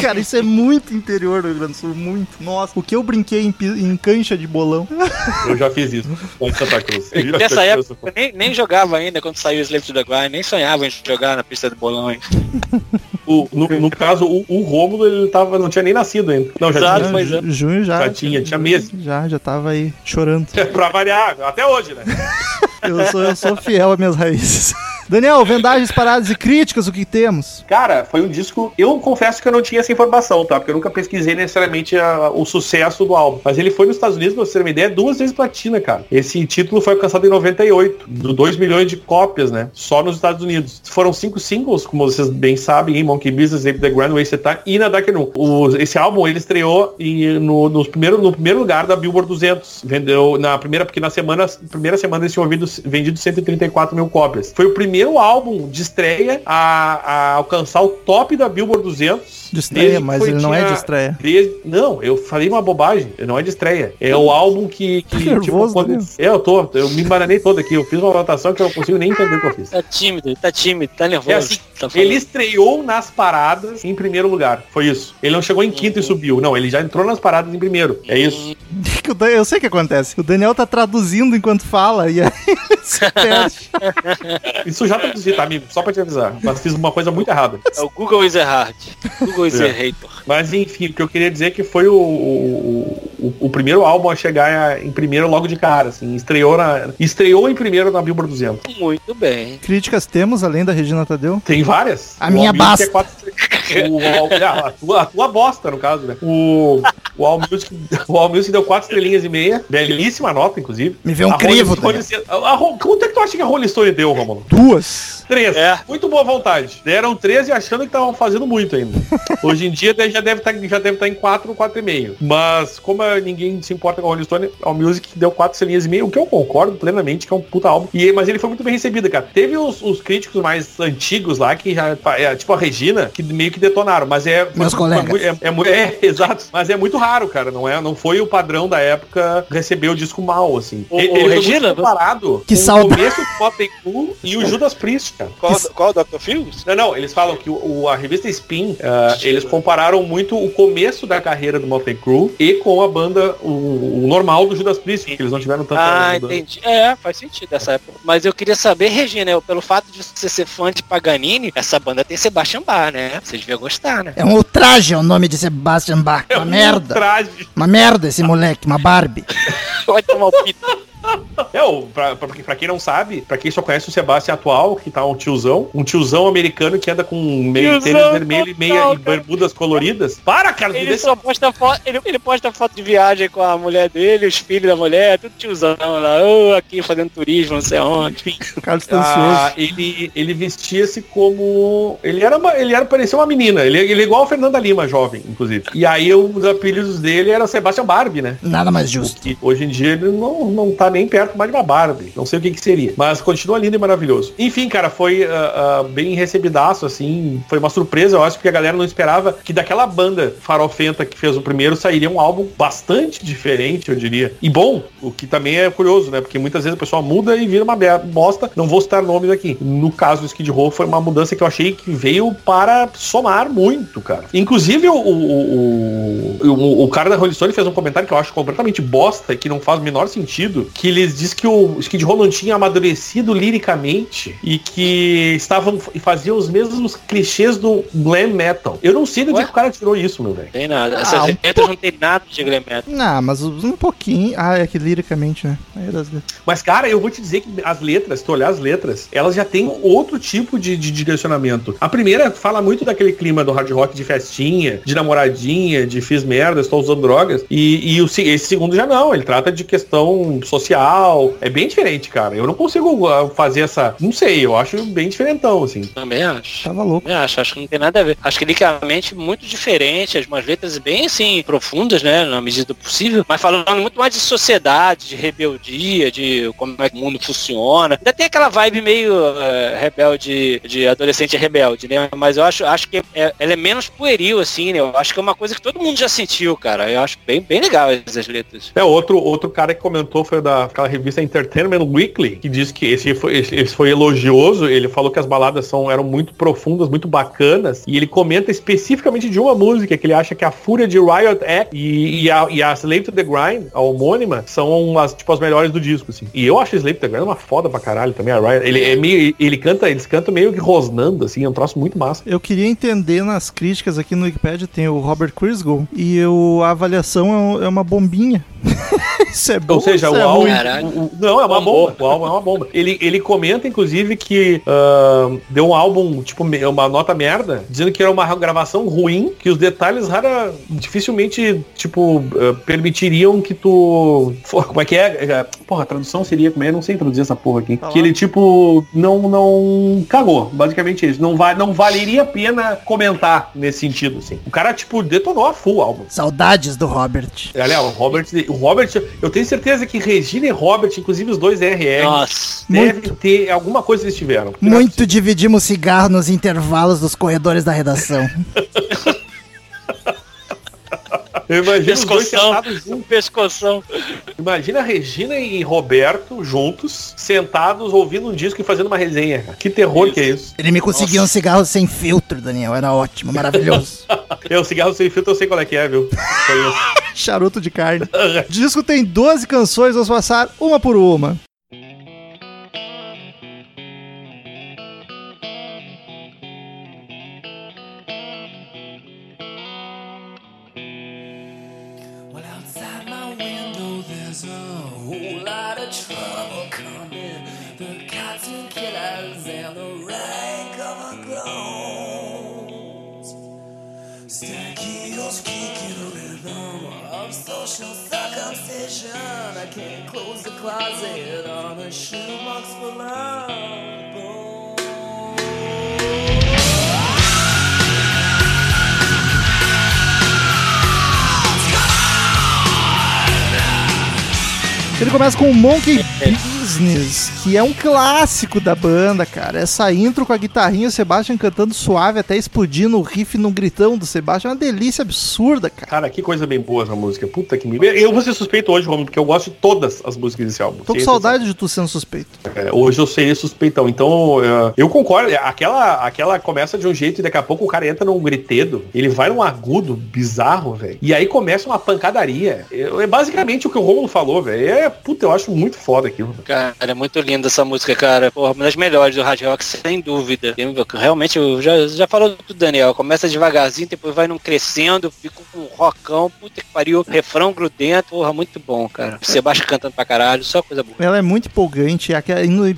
Cara, isso é muito interior do Rio Grande do Sul, muito. Nossa, o que eu brinquei em, em cancha de bolão. Eu já fiz isso, em Santa Cruz. Nessa época, eu nem, nem jogava ainda quando saiu o Slave to the Grind, nem sonhava em jogar na pista de bolão ainda. O, no, no caso, o, o Rômulo, ele tava, não tinha nem nascido ainda. Não, já Exato, tinha. Ju, junho já. Já tinha, tinha meses. Já, já tava aí chorando. Pra variar, até hoje, né? eu, sou, eu sou fiel às minhas raízes. Daniel, vendagens, paradas e críticas, o que temos? Cara, foi um disco... Eu confesso que eu não tinha essa informação, tá? Porque eu nunca pesquisei necessariamente a, o sucesso do álbum. Mas ele foi nos Estados Unidos, pra você ter uma ideia, duas vezes platina, cara. Esse título foi alcançado em noventa e oito, dois milhões de cópias, né? Só nos Estados Unidos. Foram cinco singles, como vocês bem sabem, em Monkey Business, Ape the Grand, Wasted Time e na Dark Room. O, esse álbum, ele estreou em, no, no, primeiro, no primeiro lugar da Billboard duzentos. Vendeu na primeira... Porque na semana, primeira semana eles tinham vendido cento e trinta e quatro mil cópias. Foi o primeiro primeiro álbum de estreia a, a alcançar o top da Billboard duzentos. De estreia, mas ele não é de estreia. Desde, não, eu falei uma bobagem. Não é de estreia. É o álbum que... que nervoso, tipo, quando, eu tô, eu me embaranei todo aqui. Eu fiz uma anotação que eu não consigo nem entender o que eu fiz. Tá tímido, tá tímido, tá nervoso. É assim, tá ele estreou nas paradas em primeiro lugar. Foi isso. Ele não chegou em quinto e subiu. Não, ele já entrou nas paradas em primeiro. É isso. Eu sei o que acontece. O Daniel tá traduzindo enquanto fala e aí ele se perde. Isso já traduzi, tá, amigo? Só pra te avisar. Mas fiz uma coisa muito errada. É o Google is a hard. Google is a hater. Mas enfim, o que eu queria dizer é que foi o, o, o, o primeiro álbum a chegar em primeiro logo de cara, assim. Estreou, na, estreou em primeiro na Billboard duzentos. Muito bem. Críticas temos, além da Regina Tadeu? Tem várias. A o minha basta. É quatro... o, a, a, tua, a tua bosta, no caso, né? O, o All Music, o All Music deu quatro estrelinhas e meia. Belíssima nota, inclusive. Me vê um a crivo. Rolling, a, a, a, quanto é que tu acha que a Rolling Stone deu, Romulo? Duas. Três. É. Muito boa vontade. Deram treze achando que estavam fazendo muito ainda. Hoje em dia já deve tá, estar tá em quatro, quatro e meio. Mas como ninguém se importa com a Rolling Stone, a Allmusic deu quatro estrelinhas e meia, o que eu concordo plenamente, que é um puta álbum. E, mas ele foi muito bem recebido, cara. Teve os, os críticos mais antigos lá, que já, é, tipo a Regina, que meio que detonaram. Mas é... Meus foi, colegas. É, é, é, é, exato. Mas é muito raro, cara. Não, é, não foi o padrão da época receber o disco mal, assim. O, ele, o ele Regina? Comparado que com saudade. O começo do Potemkin e o Judas Priest, cara. Qual, qual o doutor Phillips? Não, não, eles falam que o, o, a revista Spin, uh, eles compararam muito o começo da carreira do Motley Crue e com a banda, o, o normal do Judas Priest, que eles não tiveram tanta... Ah, entendi. É, faz sentido essa época. Mas eu queria saber, Regina, eu, pelo fato de você ser fã de Paganini, essa banda tem Sebastian Bach, né? Você devia gostar, né? É um ultraje o nome de Sebastian Bach. É uma um merda. Ultraje. Uma merda esse moleque, uma Barbie. Vai tomar o pito. Eu, pra, pra, pra quem não sabe, pra quem só conhece o Sebastian atual, que tá um tiozão, um tiozão americano que anda com meio tênis vermelho e meia e bermudas coloridas. Para, cara! Ele deixa... só posta foto, ele, ele posta foto de viagem com a mulher dele, os filhos da mulher, tudo tiozão lá, oh, aqui fazendo turismo, não sei onde. O cara ah, ele, ele vestia-se como... Ele era, uma, ele era parecia uma menina, ele, ele é igual o Fernanda Lima, jovem, inclusive. E aí um dos apelidos dele era Sebastian Barbie, né? Nada mais justo. E hoje em dia ele não, não tá nem perto mais de uma Barbie, não sei o que que seria, mas continua lindo e maravilhoso. Enfim, cara, foi uh, uh, bem recebidaço, assim, foi uma surpresa, eu acho, porque a galera não esperava que daquela banda farofenta que fez o primeiro sairia um álbum bastante diferente, eu diria, e bom, o que também é curioso, né, porque muitas vezes o pessoal muda e vira uma bosta, não vou citar nomes aqui. No caso do Skid Row, foi uma mudança que eu achei que veio para somar muito, cara. Inclusive, o o, o, o, o cara da Rolling Stone fez um comentário que eu acho completamente bosta, que não faz o menor sentido, que eles dizem que o Skid Row não tinha amadurecido liricamente e que estavam e faziam os mesmos clichês do glam metal. Eu não sei do que o cara tirou isso, meu velho. Tem nada. Ah, essas um letras po... não tem nada de glam metal. Não, mas um pouquinho. Ah, é que liricamente, né? É das... Mas, cara, eu vou te dizer que as letras, se tu olhar as letras, elas já têm outro tipo de, de direcionamento. A primeira fala muito daquele clima do hard rock de festinha, de namoradinha, de fiz merda, estou usando drogas. E, e o, esse segundo já não. Ele trata de questão social. É bem diferente, cara. Eu não consigo fazer essa... Não sei, eu acho bem diferentão, assim. Também acho. Tava louco. Acho, acho que não tem nada a ver. Acho que liricamente muito diferente, umas letras bem, assim, profundas, né, na medida do possível, mas falando muito mais de sociedade, de rebeldia, de como é que o mundo funciona. Ainda tem aquela vibe meio uh, rebelde, de adolescente rebelde, né, mas eu acho, acho que é, ela é menos pueril, assim, né, eu acho que é uma coisa que todo mundo já sentiu, cara. Eu acho bem, bem legal essas letras. É, outro, outro cara que comentou foi o da aquela, aquela revista Entertainment Weekly, que diz que esse foi, esse foi elogioso. Ele falou que as baladas são, eram muito profundas, muito bacanas, e ele comenta especificamente de uma música que ele acha que a fúria de Riot Act e, e, a, e a Slave to the Grind, a homônima, são as, tipo, as melhores do disco, assim. E eu acho a Slave to the Grind uma foda pra caralho também, a Riot. Ele, é meio, ele canta, eles cantam meio que rosnando, assim, é um troço muito massa. Eu queria entender nas críticas aqui no Wikipedia, tem o Robert Christgau, e eu, a avaliação é uma bombinha. Isso é bom. Ou seja, o álbum. É um... Não, é uma bomba. O álbum é uma bomba. Ele, ele comenta, inclusive, que uh, deu um álbum, tipo, uma nota merda, dizendo que era uma gravação ruim, que os detalhes rara, dificilmente, tipo, uh, permitiriam que tu. Como é que é? Porra, a tradução seria como é? Eu não sei traduzir essa porra aqui. Tá que lá. Ele, tipo, não, não cagou. Basicamente isso. Não, va- não valeria a pena comentar nesse sentido, assim. O cara, tipo, detonou a full álbum. Saudades do Robert. Aliás, o Robert. O Robert, eu tenho certeza que Regina e Robert, inclusive os dois R R, devem muito. Ter alguma coisa que eles tiveram. Muito dividimos cigarro nos intervalos dos corredores da redação. Eu imagino pescoção, os dois pescoção. Imagina a Regina e Roberto juntos, sentados, ouvindo um disco e fazendo uma resenha. Que terror isso. Que é isso. Ele me conseguiu um cigarro sem filtro, Daniel. Era ótimo, maravilhoso. É, o cigarro sem filtro eu sei qual é que é, viu? Foi isso. Charuto de carne. O disco tem doze canções, vamos passar uma por uma. I can't close the closet on a shoebox for love. Ele começa com o Monkey Business, que é um clássico da banda, cara. Essa intro com a guitarrinha, o Sebastian cantando suave, até explodindo o riff num gritão do Sebastian. É uma delícia absurda, cara. Cara, que coisa bem boa essa música. Puta que me... Eu vou ser suspeito hoje, Romulo, porque eu gosto de todas as músicas desse álbum. Tô com saudade de tu sendo suspeito. É, hoje eu seria suspeitão. Então, eu, eu concordo. Aquela, aquela começa de um jeito e daqui a pouco o cara entra num gritedo. Ele vai num agudo bizarro, velho. E aí começa uma pancadaria. É basicamente o que o Romulo falou, velho. É puta, eu acho muito foda aquilo. Cara, é muito linda essa música, cara. Porra, uma das melhores do hard rock, sem dúvida. Realmente, eu já, já falou tudo, Daniel. Começa devagarzinho, depois vai num crescendo, fica com um rockão, puta que pariu, refrão grudento, porra, muito bom, cara. Sebastião cantando pra caralho, só coisa boa. Ela é muito empolgante,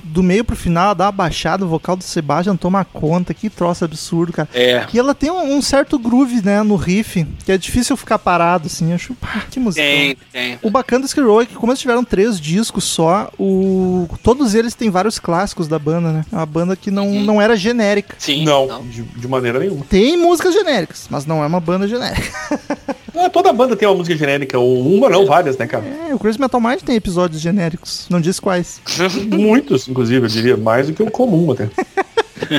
do meio pro final, ela dá uma baixada, o vocal do Sebastião toma conta, que troço absurdo, cara. É. E ela tem um, um certo groove, né, no riff, que é difícil ficar parado, assim, acho, que música. Tem, tem. O bacana do Skid Row é que, como eles tiveram três discos só, o... todos eles têm vários clássicos da banda, né? É uma banda que não, uhum. não era genérica. Sim. Não, não. De, de maneira nenhuma. Tem músicas genéricas, mas não é uma banda genérica. Não, toda banda tem uma música genérica, ou uma não, várias, né, cara? É, o Crazy Metal Mind tem episódios genéricos, não diz quais. Muitos, inclusive, eu diria, mais do que o comum até.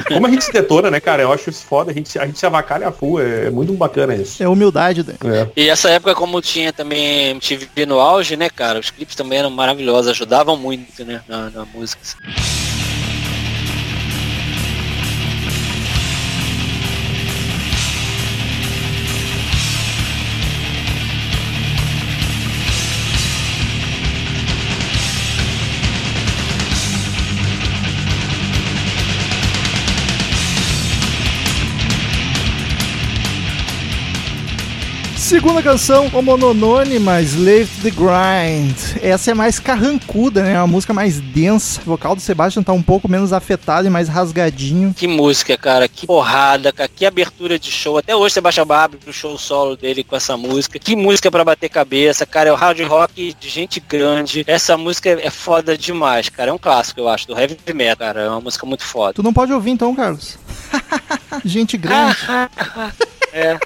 Como a gente se detona, né, cara? Eu acho isso foda. A gente, a gente se avacalha a full. É, é muito bacana isso. É humildade, né? É. E essa época, como tinha também M T V no auge, né, cara? Os clipes também eram maravilhosos. Ajudavam muito, né? Na, na música. Segunda canção, homonônima, Slave to the Grind. Essa é mais carrancuda, né? É uma música mais densa. O vocal do Sebastian tá um pouco menos afetado e mais rasgadinho. Que música, cara. Que porrada, cara. Que abertura de show. Até hoje o Sebastian abre pro show solo dele com essa música. Que música pra bater cabeça, cara. É o hard rock de gente grande. Essa música é foda demais, cara. É um clássico, eu acho, do heavy metal, cara. É uma música muito foda. Tu não pode ouvir então, Carlos? Gente grande. É.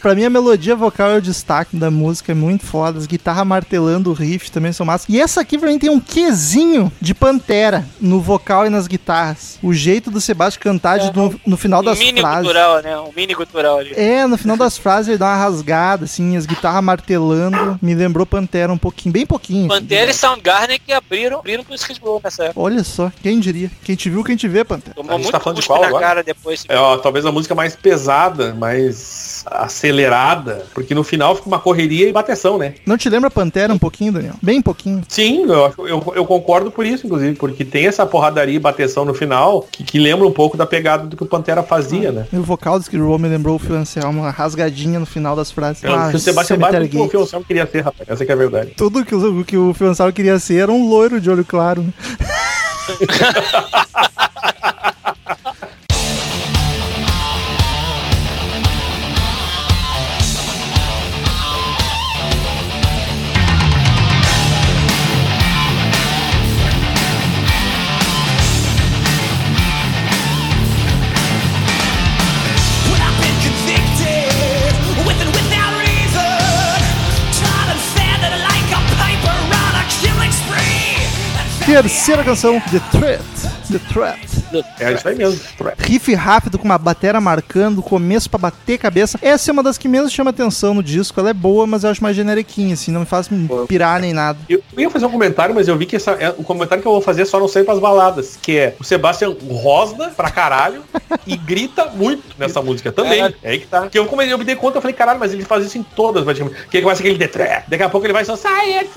Pra mim, a melodia vocal é o destaque da música, é muito foda. As guitarras martelando o riff também são massa. E essa aqui, pra mim, tem um quezinho de Pantera no vocal e nas guitarras. O jeito do Sebastião cantar é, de, no, no final um das mini frases. Gutural, né? Um mini gutural ali. É, no final das frases ele dá uma rasgada, assim, as guitarras martelando. Me lembrou Pantera um pouquinho, bem pouquinho. Pantera assim, e Soundgarden que abriram, abriram pro Skidmore nessa época. Olha só, quem diria? Quem te viu, quem te vê, Pantera. Tomou a gente muito tá falando de qual agora? Cara depois, é, ó, talvez a música mais pesada, mais acelerada, porque no final fica uma correria e bateção, né? Não te lembra Pantera um pouquinho, Daniel? Bem pouquinho. Sim, eu, eu, eu concordo por isso, inclusive, porque tem essa porradaria e bateção no final que, que lembra um pouco da pegada do que o Pantera fazia, ah, né? E o vocal do Skid Row me lembrou o Phil Anselmo, uma rasgadinha no final das frases. Eu, ah, o Sebastião Bach, o que o Phil Anselmo queria ser, rapaz, essa que é a verdade. Tudo que o, que o Phil Anselmo queria ser era um loiro de olho claro. Terceira canção, The Threat, The Threat. É isso aí mesmo. Riff rápido com uma batera marcando, começo pra bater cabeça. Essa é uma das que menos chama atenção no disco. Ela é boa, mas eu acho mais generiquinha, assim, não me faz me pirar nem nada. Eu ia fazer um comentário, mas eu vi que essa, é, o comentário que eu vou fazer é só não sei pras baladas, que é o Sebastião rosna pra caralho e grita muito nessa música também. É, é aí que tá. Porque eu, como eu me dei conta, eu falei, caralho, mas ele faz isso em todas, praticamente. Porque ele começa aquele The Threat. Daqui a pouco ele vai só sair.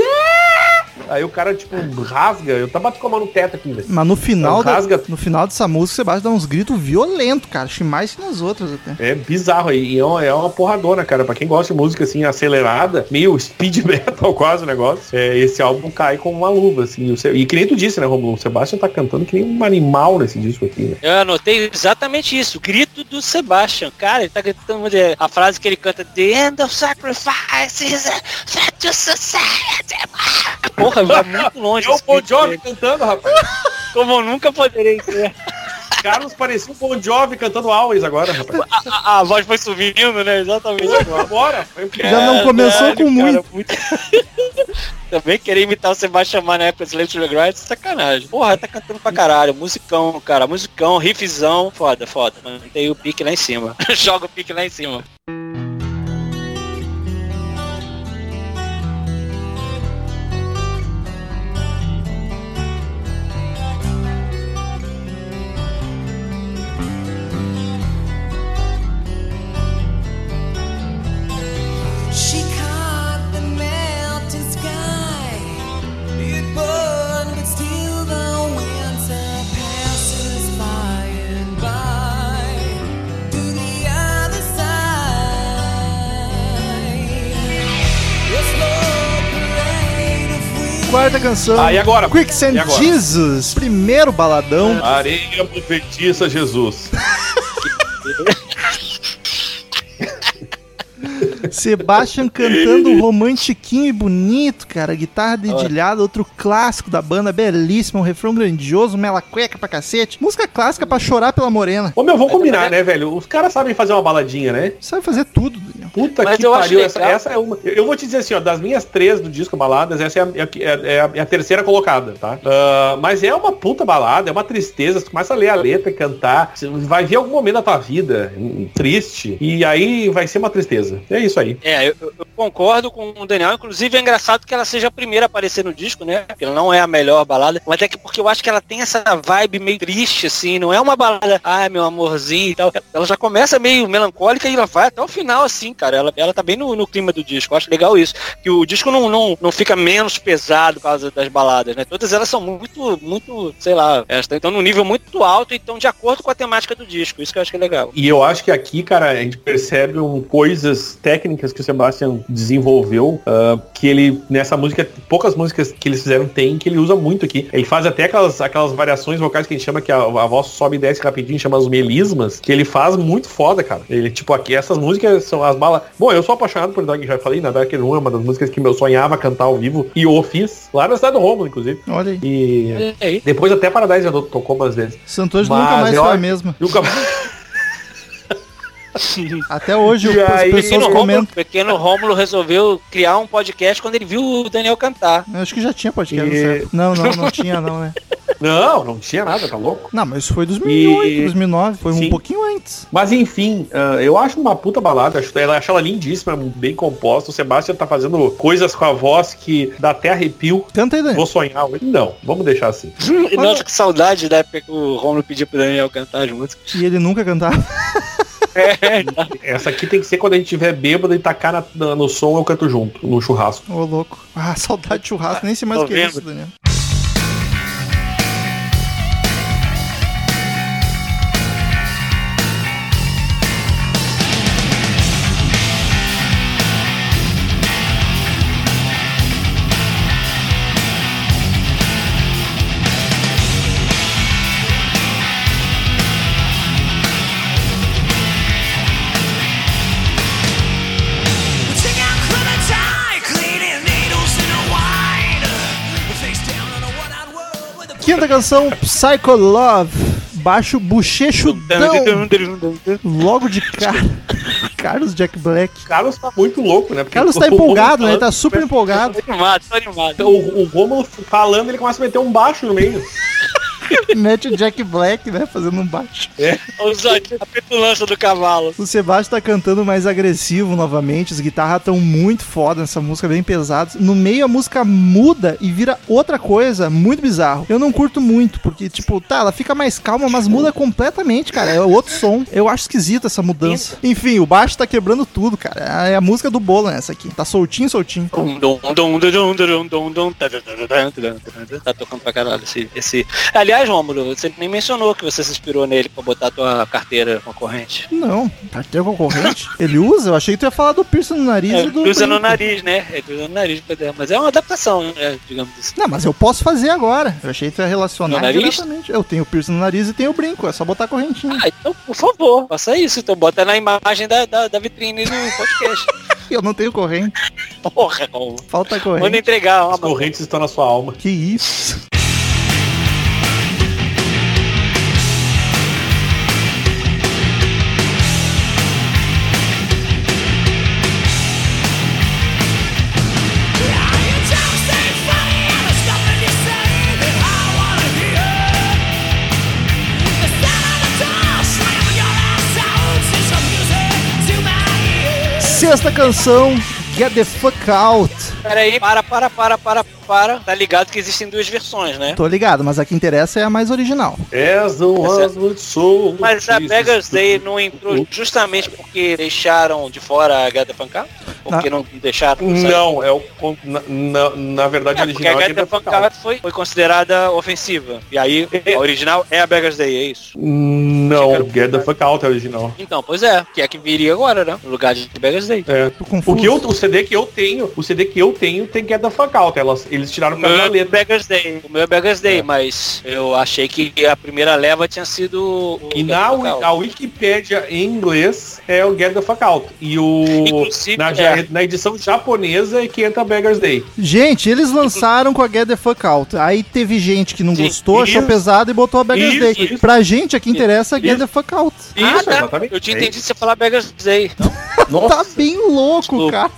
Aí o cara, tipo, rasga. Eu tava com a mão no teto aqui, velho. Mas no final, da, no final dessa música, o Sebastião dá uns gritos violentos, cara. Acho mais que nas outras até. É bizarro aí. É uma, é uma porradona, cara. Pra quem gosta de música, assim, acelerada, meio speed metal quase o negócio, é, esse álbum cai como uma luva, assim. E que nem tu disse, né, Romulo? O Sebastião tá cantando que nem um animal nesse disco aqui, né? Eu anotei exatamente isso. O grito do Sebastião. Cara, ele tá gritando a frase que ele canta: The end of sacrifice is a to society. Porra, vai muito longe. É o Bon Jovi cantando, rapaz. Como eu nunca poderei ser. Carlos parecia um Bon Jovi cantando Always agora, rapaz. A, a, a voz foi subindo, né? Exatamente agora. Bora. Já não começou com muito. muito... Também querer imitar o Sebastião Bach na época de Slave to the Grind, sacanagem. Porra, tá cantando pra caralho. Musicão, cara. Musicão, riffzão. Foda, foda. Mantei o pique lá em cima. Joga o pique lá em cima. Quarta canção. Ah, e agora? Quicksand e agora? Jesus. Primeiro baladão. Areia profetiça Jesus. Sebastião cantando romantiquinho e bonito, cara. Guitarra dedilhada, outro clássico da banda, belíssimo, um refrão grandioso, mela cueca pra cacete. Música clássica pra chorar pela morena. Ô meu, vamos combinar, né, velho? Os caras sabem fazer uma baladinha, né? Sabe fazer tudo, Daniel. Puta mas que pariu, essa, essa é uma... Eu vou te dizer assim, ó, das minhas três do disco baladas, essa é a, é a, é a terceira colocada, tá? Uh, mas é uma puta balada, é uma tristeza, tu começa a ler a letra, cantar, vai ver algum momento da tua vida triste, e aí vai ser uma tristeza. É isso aí. É, eu, eu concordo com o Daniel. Inclusive é engraçado que ela seja a primeira a aparecer no disco, né? Porque ela não é a melhor balada, mas é que porque eu acho que ela tem essa vibe meio triste, assim. Não é uma balada, ai meu amorzinho e tal. Ela já começa meio melancólica e ela vai até o final, assim, cara. Ela, ela tá bem no, no clima do disco. Eu acho legal isso. Que o disco não, não, não fica menos pesado por causa das baladas, né? Todas elas são muito, muito, sei lá, elas estão num nível muito alto, então de acordo com a temática do disco. Isso que eu acho que é legal. E eu acho que aqui, cara, a gente percebe um, coisas técnicas que o Sebastião desenvolveu, uh, que ele, nessa música, poucas músicas que eles fizeram tem, que ele usa muito aqui. Ele faz até aquelas, aquelas variações vocais que a gente chama, que a, a voz sobe e desce rapidinho, chama os melismas, que ele faz muito foda, cara. Ele, tipo, aqui, essas músicas são as balas... Bom, eu sou apaixonado por Dark, já falei, na Dark Room é uma das músicas que eu sonhava cantar ao vivo, e eu fiz, lá na cidade do Rômulo, inclusive. Olha aí. E... Olha aí. Depois até Paradise já tocou umas vezes. Santos nunca mais foi a mesma. Nunca mais... Até hoje o pessoal comenta. O pequeno Rômulo resolveu criar um podcast quando ele viu o Daniel cantar. Eu acho que já tinha podcast, e... não, não, não tinha não, né? Não, não tinha nada, tá louco? Não, mas isso foi dois mil e oito, e... dois mil e nove, foi sim, um pouquinho antes. Mas enfim, uh, eu acho uma puta balada, acho, eu acho ela lindíssima, bem composta. O Sebastião tá fazendo coisas com a voz que dá até arrepio. Canta aí, Daniel. Vou sonhar hoje. Não, vamos deixar assim. Nossa, que saudade da época que o Romulo pediu pro Daniel cantar as músicas. E ele nunca cantava. É, essa aqui tem que ser quando a gente tiver bêbado e tacar na, na, no som, eu canto junto, no churrasco. Ô, louco. Ah, saudade de churrasco, ah, nem sei mais o que é isso, Daniel. Quinta canção, Psycho Love, baixo bochechudão, logo de cara, Carlos Jack Black. Carlos tá muito louco, né? Porque Carlos tá empolgado, né? Ele tá super empolgado. Tô animado, tô animado. O, o Romulo falando, ele começa a meter um baixo no meio. Mete o Jack Black, né? Fazendo um baixo. É. A petulância do cavalo. O Sebastião tá cantando mais agressivo novamente. As guitarras estão muito foda nessa música, bem pesadas. No meio a música muda e vira outra coisa, muito bizarro. Eu não curto muito, porque, tipo, tá, ela fica mais calma, mas muda completamente, cara. É outro som. Eu acho esquisita essa mudança. Enfim, o baixo tá quebrando tudo, cara. É a música do bolo, né? Essa aqui. Tá soltinho, soltinho. Tá tocando pra caralho esse... esse... Aliás, Rômulo, você nem mencionou que você se inspirou nele pra botar a tua carteira concorrente. Não, carteira concorrente? Ele usa? Eu achei que tu ia falar do piercing no nariz é, e do... Usa no nariz, né? Ele usa no nariz, mas é uma adaptação, né? Digamos assim. Não, mas eu posso fazer agora. Eu achei que tu ia relacionar diretamente. Eu tenho o piercing no nariz e tenho o brinco, é só botar a correntinha. Ah, então, por favor, faça isso. Então bota na imagem da, da, da vitrine do podcast. Eu não tenho corrente. Porra, Rômulo. Falta corrente. Manda entregar. Ó, as correntes mano. Estão na sua alma. Que isso? Sexta canção, Get the Fuck Out. Peraí, para, para, para, para, para. Tá ligado que existem duas versões, né? Tô ligado, mas a que interessa é a mais original. Essa é soul. Mas a Vegas Day não entrou justamente porque deixaram de fora a Get the Fuck Out? Porque não, não deixaram? Não, é o, na, na verdade é, a original é a Get the Fuck Out foi, foi considerada ofensiva. E aí a original é a Vegas Day, é isso? Não, Get lugar. the Fuck Out é original. Então, pois é, que é que viria agora, né? No lugar de Vegas Day. É, tô confuso. O, que eu, o C D que eu tenho, o C D que eu tenho tem Get the Fuck Out. Elas, eles tiraram pra minha letra. Vegas Day. O meu é Vegas Day, é. Mas eu achei que a primeira leva tinha sido... O e na a Wikipédia em inglês é o Get the Fuck Out. E o... Inclusive, na, é. na edição japonesa é que entra Vegas Day. Gente, eles lançaram com a Get the Fuck Out. Aí teve gente que não Sim. gostou, isso. achou pesado e botou a Vegas Day. Isso. Pra gente, aqui interessa Get the Fuck Out. Isso, ah, tá. Exatamente. Eu tinha entendido é você falar Vegas Day. Nossa. Tá bem louco, Estou... cara.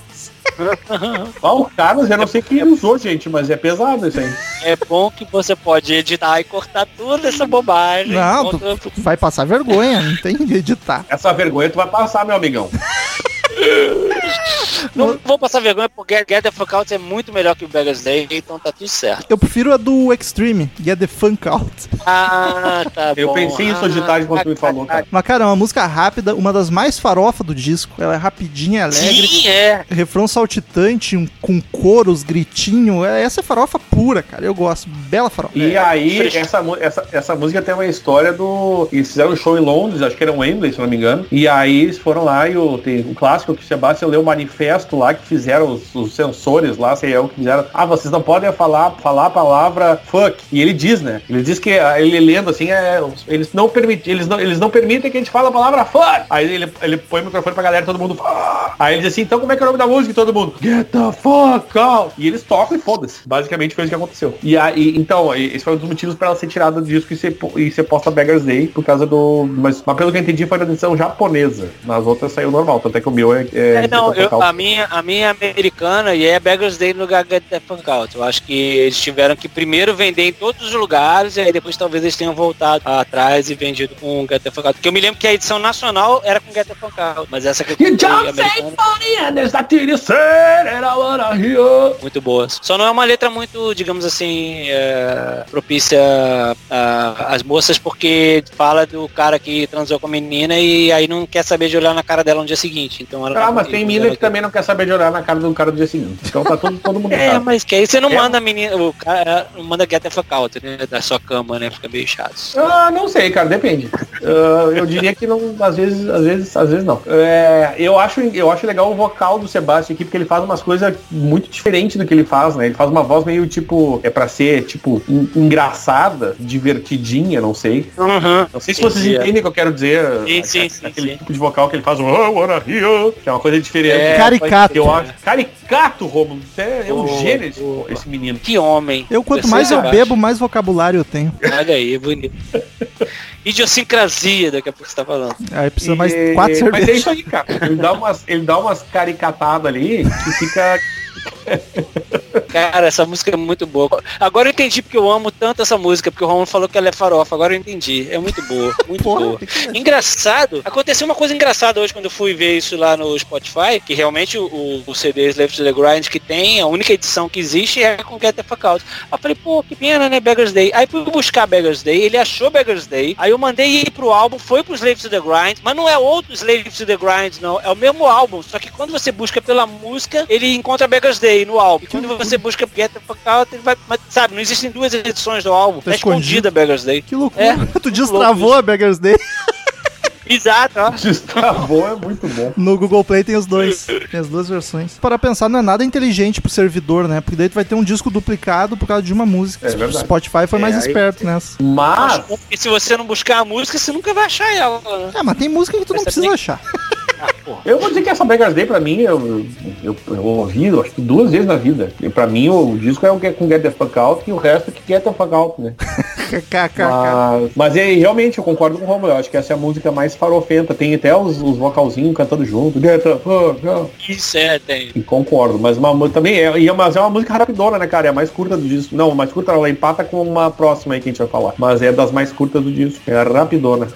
Ó, o Carlos, eu não sei quem usou, gente, mas é pesado isso aí. É bom que você pode editar e cortar toda essa bobagem. Não, contra... tu vai passar vergonha, não tem que editar. Essa vergonha tu vai passar, meu amigão. Não vou passar vergonha porque Get the Funk Out é muito melhor que o Vegas Day, então tá tudo certo. Eu prefiro a do Extreme, Get the Funk Out. Ah, tá bom. Eu pensei em sonoridade quando tu me falou, cara. Mas, cara, é uma música rápida, uma das mais farofa do disco. Ela é rapidinha, alegre. Sim, é. Refrão saltitante, um, com coros, gritinho. Essa é farofa pura, cara. Eu gosto. Bela farofa. E é, aí, é. Essa, essa, essa música tem uma história do... Eles fizeram um show em Londres, acho que era um Wembley, se não me engano. E aí, eles foram lá e o, tem um clássico que o Sebastião leu o manifesto lá que fizeram os, os sensores lá, sei é o que fizeram, ah, vocês não podem falar, falar a palavra fuck. E ele diz, né? Ele diz que ele lendo assim, é, eles, não permiti, eles, não, eles não permitem que a gente fale a palavra fuck. Aí ele, ele põe o microfone pra galera, todo mundo ah! lá. Aí eles assim, então como é que é o nome da música? E todo mundo, get the fuck out! E eles tocam e foda-se. Basicamente foi isso que aconteceu. E aí, então, esse foi um dos motivos pra ela ser tirada do disco e ser, e ser posta Beggar's Day, por causa do... Mas, mas pelo que eu entendi foi na edição japonesa. Nas outras saiu normal, tanto é que o meu é... é, é não, eu, a, minha, a minha é americana e é Beggar's Day no lugar Get the Fuck Out. Eu acho que eles tiveram que primeiro vender em todos os lugares e aí depois talvez eles tenham voltado atrás e vendido com Get the Fuck Out. Porque eu me lembro que a edição nacional era com Get the Fuck Out, mas essa que eu comprei americana... Muito boa. Só não é uma letra muito, digamos assim, é, propícia às moças, porque fala do cara que transou com a menina e aí não quer saber de olhar na cara dela no dia seguinte. Então ela ah, mas tem menina que também não quer saber de olhar na cara do cara no dia seguinte. Então tá todo, todo mundo. É, cara. Mas que aí você não é. manda a menina, o cara não manda Get the Fuck Out, né? Da sua cama, né? Fica meio chato. Ah, não sei, cara, depende. uh, eu diria que não, às vezes, às vezes, às vezes não. É, eu, acho, eu acho legal o vocal do Sebastian aqui, porque ele faz umas coisas muito diferentes do que ele faz, né? Ele faz uma voz meio tipo, é pra ser, tipo, en- engraçada, divertidinha, não sei. Uhum. Não sei se sim, vocês sim, entendem o é. que eu quero dizer. Sim, a, sim, a, sim, aquele sim. tipo de vocal que ele faz, oh, que é uma coisa diferente. É, caricato. Eu acho. Caricato, Romulo. É, é um oh, gênero oh, esse menino. Que homem. Eu, quanto eu mais eu bebo, acho. mais vocabulário eu tenho. Olha aí, bonito. Idiosincrasia, daqui a pouco você tá falando. Aí precisa e... mais quatro cervejas. Mas é isso aí, cara. Ele dá umas, ele dá umas caricatadas ali que fica... Cara, essa música é muito boa. Agora eu entendi porque eu amo tanto essa música, porque o Romulo falou que ela é farofa. Agora eu entendi. É muito boa, muito Porra, boa. Engraçado, aconteceu uma coisa engraçada hoje quando eu fui ver isso lá no Spotify, que realmente o, o C D Slave to the Grind que tem, a única edição que existe é com Get the Fuck Out. Aí eu falei, pô, que pena, né, Beggar's Day. Aí fui buscar Beggar's Day, ele achou Beggar's Day, aí eu mandei ir pro álbum, foi pro Slave to the Grind, mas não é outro Slave to the Grind, não. É o mesmo álbum, só que quando você busca pela música, ele encontra Beggar's Day no álbum. E quando você busca Get the Fuck Out, ele vai... Mas, sabe, não existem duas edições do álbum. Tá, tá escondida a Beggar's Day. Que loucura. É. Tu destravou a Beggar's Day. Exato, ó. Destravou é muito bom. No Google Play tem os dois. Tem as duas versões. Para pensar, não é nada inteligente pro servidor, né? Porque daí tu vai ter um disco duplicado por causa de uma música. É, o Spotify foi é, mais aí... esperto nessa. Mas... E se você não buscar a música, você nunca vai achar ela. Né? É, mas tem música que tu mas não precisa tem... achar. Ah, eu vou dizer que essa Beggar's Day pra mim eu, eu, eu ouvi, eu acho que duas vezes na vida. E pra mim o, o disco é um que é com Get the Fuck Out e o resto é que Get the Fuck Out, né? mas, mas é, realmente eu concordo com o Romulo, eu acho que essa é a música mais farofenta. Tem até os, os vocalzinhos cantando junto. Get the Fuck Out. Isso é, tem. E concordo, mas uma, também é, é, mas é uma música rapidona, né, cara? É a mais curta do disco. Não, a mais curta ela empata com uma próxima aí que a gente vai falar. Mas é das mais curtas do disco. É a rapidona.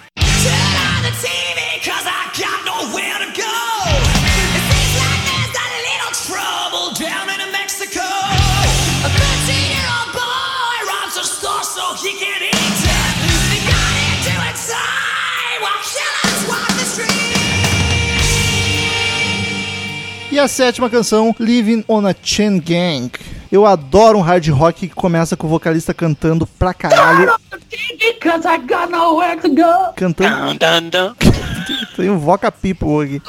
E a sétima canção, Living on a Chain Gang. Eu adoro um hard rock que começa com o vocalista cantando pra caralho. Cantando. Dun, dun, dun. Tem um voca pipo aqui.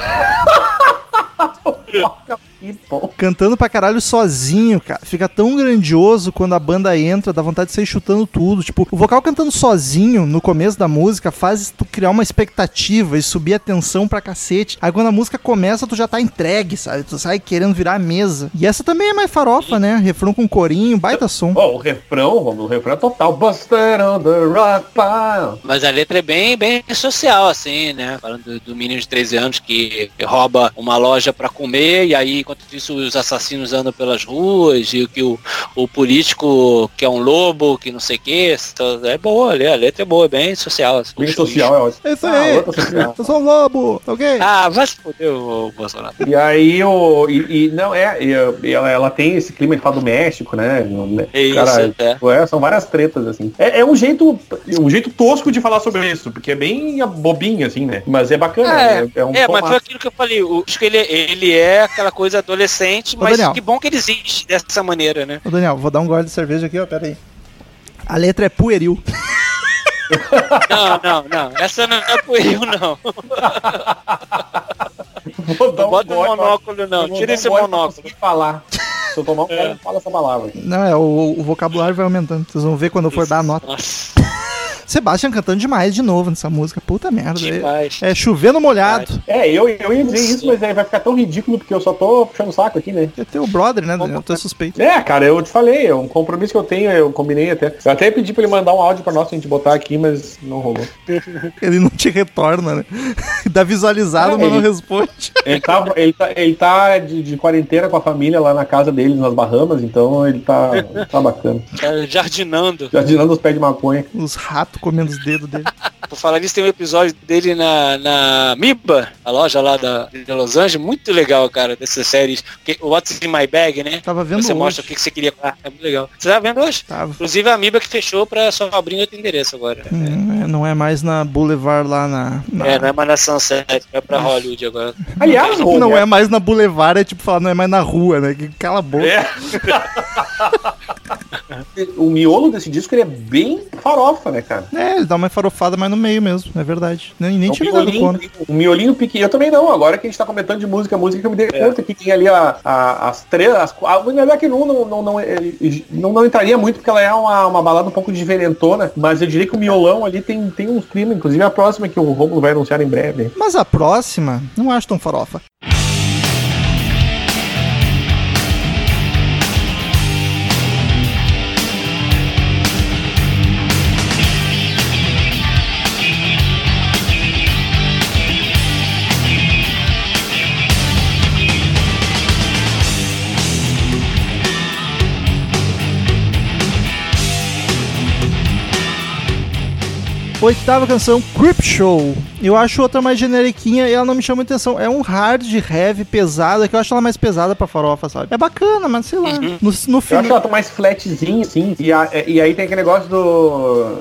Cantando pra caralho sozinho, cara. Fica tão grandioso quando a banda entra, dá vontade de sair chutando tudo. Tipo, o vocal cantando sozinho no começo da música faz tu criar uma expectativa e subir a tensão pra cacete. Aí quando a música começa, tu já tá entregue, sabe? Tu sai querendo virar a mesa. E essa também é mais farofa, né? Refrão com corinho, baita som. Ó, oh, o refrão, o refrão é total. Buster on the rock pile. Mas a letra é bem, bem social, assim, né? Falando do, do menino de treze anos que rouba uma loja pra comer e aí... Enquanto isso, os assassinos andam pelas ruas e que o, o político que é um lobo, que não sei o que. É boa, a letra é boa, é bem social. Assim, bem social, é ótimo. É isso aí, ah, eu sou um lobo, ok? Ah, vai se foder o Bolsonaro. E aí, o, e, e, não, é, e, ela, ela tem esse clima de falar do México, né? É cara, isso, é. São várias tretas, assim. É, é um jeito um jeito tosco de falar sobre isso, porque é bem bobinho, assim, né? Mas é bacana. É, é, é, um é mas massa. Foi aquilo que eu falei. O, acho que ele, ele é aquela coisa adolescente, mas Daniel, que bom que ele existe dessa maneira, né? Ô Daniel, vou dar um gole de cerveja aqui, ó, pera aí. A letra é pueril. Não, não, não. Essa não é pueril, não. Vou dar um bota o um monóculo, não. Tira esse monóculo. Falar. Se eu tomar um gole, é. Fala essa palavra. Não, é, o, o vocabulário vai aumentando. Vocês vão ver quando eu for Isso. dar a nota. Nossa. Sebastian cantando demais de novo nessa música. Puta merda. Demais. É, é chovendo molhado. É, eu, eu ia dizer isso, mas é, vai ficar tão ridículo porque eu só tô puxando o saco aqui, né? É teu brother, né? Eu tô suspeito. É, cara, eu te falei, é um compromisso que eu tenho, eu combinei até. Eu até pedi pra ele mandar um áudio pra nós, pra gente botar aqui, mas não rolou. Ele não te retorna, né? Dá visualizado, é, mas ele não responde. Ele tá, ele tá, ele tá de, de quarentena com a família lá na casa dele, nas Bahamas, então ele tá, tá bacana. É, jardinando. Jardinando os pés de maconha. Os ratos comendo os dedos dele. Por falar nisso, tem um episódio dele na, na Miba, a loja lá da, de Los Angeles, muito legal, cara, dessas séries. O What's in My Bag, né? Tava vendo você hoje. Mostra o que você queria. Ah, é muito legal. Você tava vendo hoje? Tava. Inclusive a Miba que fechou pra só abrir outro endereço agora. Hum, é. Não é mais na Boulevard lá na, na... É, não é mais na Sunset, é pra Hollywood agora. Aliás, não, não é mais na Boulevard, é tipo falar, não é mais na rua, né? Que cala a boca. É. O miolo desse disco, ele é bem farofa, né, cara? É, ele dá uma farofada mais no meio mesmo, é verdade. Nem, nem tinha ligado quando. O miolinho pequeno, eu também não, agora que a gente tá comentando de música, música que eu me dei conta que tem ali a, a, as três, as quatro, na verdade que não não, não, não, não não entraria muito, porque ela é uma, uma balada um pouco diferentona, mas eu diria que o miolão ali tem, tem uns primos, inclusive a próxima que o Romulo vai anunciar em breve. Mas a próxima, não acho tão farofa. Oitava canção, Creepshow. Eu acho outra mais generiquinha e ela não me chama muita atenção. É um hard, heavy, pesada, que eu acho ela mais pesada pra farofa, sabe? É bacana, mas sei lá. Uhum. No, no fim... Eu acho ela tá mais flatzinha, assim. E, a, e aí tem aquele negócio do...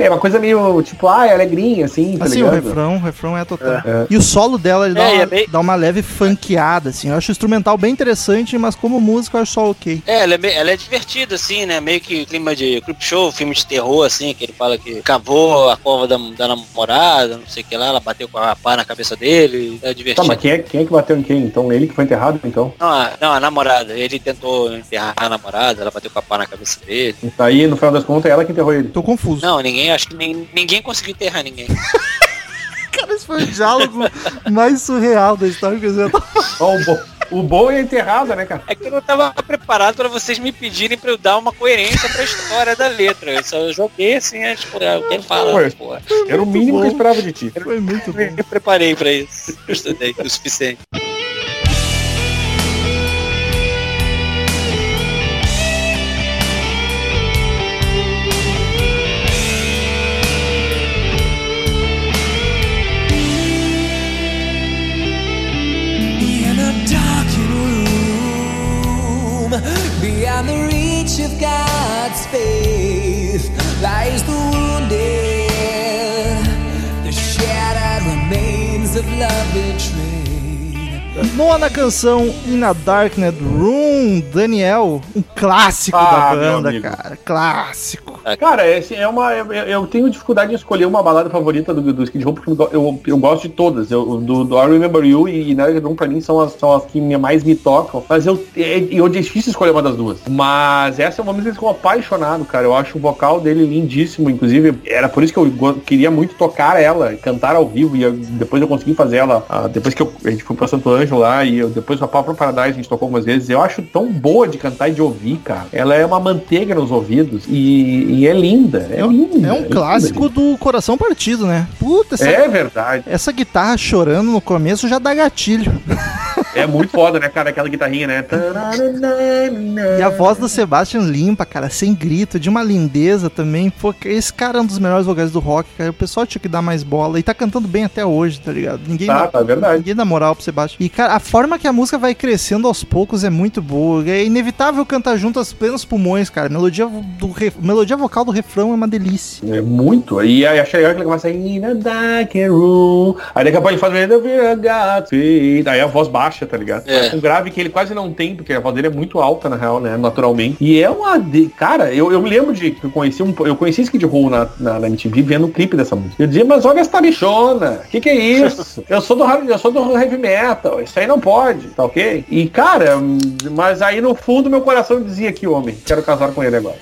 É uma coisa meio, tipo, ah, alegrinha, assim, tá assim, ligado? Assim, o refrão, o refrão é total. É, é. E o solo dela, ele dá, é, uma, é meio... dá uma leve funkeada, assim. Eu acho o instrumental bem interessante, mas como música eu acho só ok. É, ela é, meio, ela é divertida, assim, né? Meio que clima de Creepshow, filme de terror, assim, que ele fala que cavou a cova da, da namorada, não sei o que lá, ela bateu com a pá na cabeça dele, é divertido. Tá, mas quem é, quem é que bateu em quem, então? Ele que foi enterrado, então? Não, a, não, a namorada, ele tentou enterrar a namorada, ela bateu com a pá na cabeça dele. Tá aí, no final das contas, é ela que enterrou ele. Tô confuso. Não, ninguém, acho que nem, ninguém conseguiu enterrar ninguém. Cara, esse foi o diálogo mais surreal da história que eu já tava... Oh, bom. O bom é enterrado, né, cara? É que eu não tava preparado pra vocês me pedirem pra eu dar uma coerência pra história da letra. Eu só joguei assim, é, tipo, quem fala, porra. Era o mínimo bom. Que eu esperava de ti. Foi muito bom. Eu me preparei pra isso. Eu estudei o suficiente. Beyond the reach of God's faith lies the wounded, the shattered remains of love betrayed. Nona canção, In a Darkened Room, Daniel, um clássico ah, da banda, cara, clássico. Cara, esse é uma, eu, eu tenho dificuldade em escolher uma balada favorita do, do Skid Row, porque eu, eu, eu gosto de todas. Eu, do, do I Remember You e Night Room, pra mim, são as, são as que mais me tocam. Mas eu, eu, eu difícil escolher uma das duas. Mas essa é uma música que eu sou apaixonado, cara. Eu acho o vocal dele lindíssimo, inclusive. Era por isso que eu queria muito tocar ela, cantar ao vivo. E eu, depois eu consegui fazer ela. Uh, depois que eu, a gente foi pra Santo Ângelo lá, e eu, depois pra Pablo Paradise, a gente tocou algumas vezes. Eu acho tão boa de cantar e de ouvir, cara. Ela é uma manteiga nos ouvidos. E... E é linda, é, é linda. É um é clássico linda, do coração partido, né? Puta, essa, é verdade. Essa guitarra chorando no começo já dá gatilho. É muito foda, né, cara? Aquela guitarrinha, né? E a voz do Sebastian limpa, cara, sem grito, de uma lindeza também. Pô, esse cara é um dos melhores vocais do rock, cara. O pessoal tinha que dar mais bola. E tá cantando bem até hoje, tá ligado? Ninguém, tá, dá, tá, verdade. Ninguém dá moral pro Sebastian. E, cara, a forma que a música vai crescendo aos poucos é muito boa. É inevitável cantar junto aos plenos pulmões, cara. Melodia do ref... Melodia vocal. O vocal do refrão é uma delícia. É muito. E aí achei legal que ele começa a ir na dark room. Aí daqui a pouco ele faz... Aí a voz baixa, tá ligado? É. Um grave que ele quase não tem, porque a voz dele é muito alta, na real, né? Naturalmente. E é uma... De... Cara, eu, eu me lembro de... Eu conheci um... eu conheci Skid Row na, na, na M T V, vendo o clipe dessa música. Eu dizia, mas olha essa bichona. Que que é isso? Eu sou do eu sou do heavy metal. Isso aí não pode, tá ok? E, cara... Mas aí no fundo meu coração dizia que homem, quero casar com ele agora.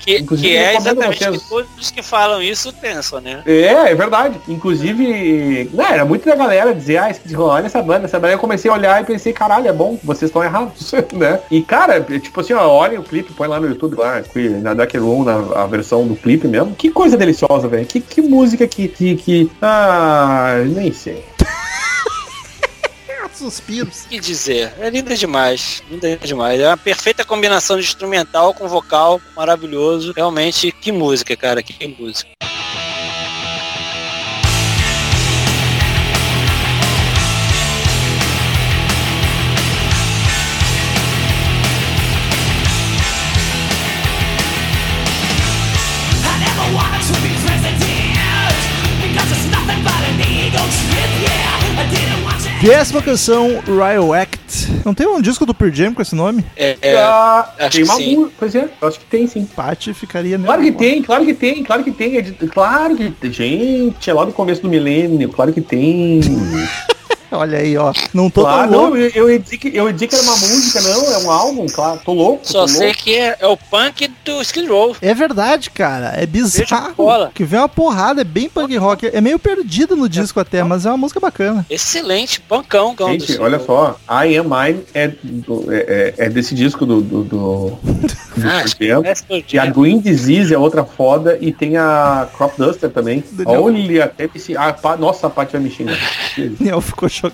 que, que é exatamente que todos que falam isso pensam, né? É, é verdade. Inclusive, não, era muito da galera dizer, ah, olha essa banda, essa banda. Eu comecei a olhar e pensei, caralho, é bom, vocês estão errados, né? E, cara, tipo assim, ó, olhem o clipe, põe lá no YouTube, lá, na Dark Room, na a versão do clipe mesmo. Que coisa deliciosa, velho. Que, que música que, que, que... Ah, nem sei. Suspiros. O que dizer? É linda demais. Linda demais. É uma perfeita combinação de instrumental com vocal. Maravilhoso. Realmente, que música, cara. Que música. Décima canção, Rile Act. Não tem um disco do Pearl Jam com esse nome? É, é ah, acho tem que uma sim. Mu- pois é, acho que tem sim. Pátio ficaria... Claro que tem, claro que tem, claro que tem. É de, claro que tem. Gente, é lá do começo do milênio, claro que tem. Olha aí, ó. Não tô claro, tão louco. Eu ia dizer que, que era uma música, não. É um álbum, claro. Tô louco. Só tô sei louco. que é, é o punk do Skid Row. É verdade, cara. É bizarro. Que vem uma porrada. É bem punk rock. É meio perdida no disco é até, bom. Mas é uma música bacana. Excelente. Pancão. Gente, olha só. I Am Mine é, é, é desse disco do... do, do, do ah, e a Green Disease é outra foda. E tem a Crop Duster também. Olha, até esse... Ah, pá, nossa, a Paty vai me xingar. Não, ficou chocado.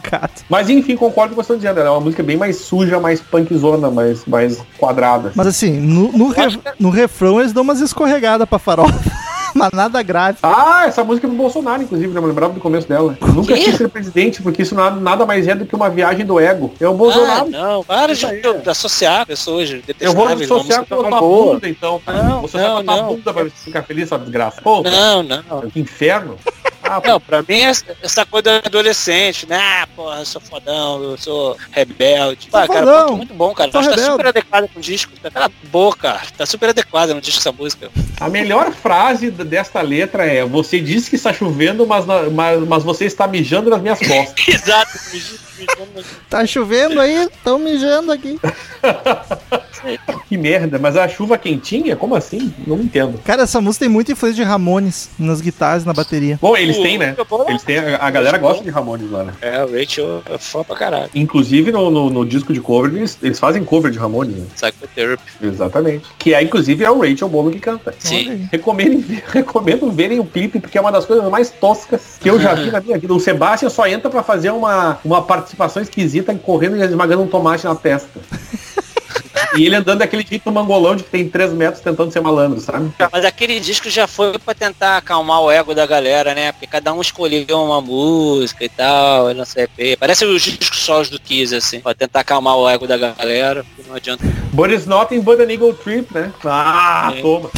Mas enfim, concordo com o que você está dizendo. É uma música bem mais suja, mais punkzona, mais, mais quadrada. Mas assim, no, no, re, no refrão eles dão umas escorregadas pra farofa. Mas nada grave. Ah, essa música é do Bolsonaro, inclusive, né? Eu lembrava do começo dela. Que? Nunca quis ser presidente, porque isso nada mais é do que uma viagem do ego. É o Bolsonaro. Ah, não, para de, de, de associar pessoas. Eu vou associar com a tua bunda, então. Não, vou associar não, com a tua bunda pra ficar feliz, essa desgraça. Pô, não, não. Que inferno. Ah, não, pra mim é essa coisa adolescente, né? Ah, porra, eu sou fodão, eu sou rebelde. Pô, cara, pô, é muito bom, cara. Tá super adequada com o disco. Tá boa, cara. Tá super adequada no disco essa música. A melhor frase desta letra é: você diz que está chovendo, mas, mas, mas você está mijando nas minhas costas. Exato, mijando nas... Tá chovendo aí? Estão mijando aqui. Que merda, mas a chuva quentinha? Como assim? Não entendo. Cara, essa música tem muita influência de Ramones nas guitarras e na bateria. Bom, eles têm, né? Eles têm, a galera gosta de Ramones lá, né? É, o Rachel é fã pra caralho. Inclusive no, no, no disco de cover, eles, eles fazem cover de Ramones, né? Psychotherapy. Exatamente. Que é, inclusive, é o Rachel Bono que canta. Sim. Recomendo, recomendo verem o clipe, porque é uma das coisas mais toscas que eu já vi na minha vida. O Sebastian só entra pra fazer uma, uma participação esquisita correndo e esmagando um tomate na testa. E ele andando daquele jeito mangolão de que tem três metros tentando ser malandro, sabe? Mas aquele disco já foi pra tentar acalmar o ego da galera, né? Porque cada um escolheu uma música e tal, não sei o que. Parece os discos solos do Kiss, assim, pra tentar acalmar o ego da galera, porque não adianta. But it's not in But an Eagle Trip, né? Ah, é. Toma!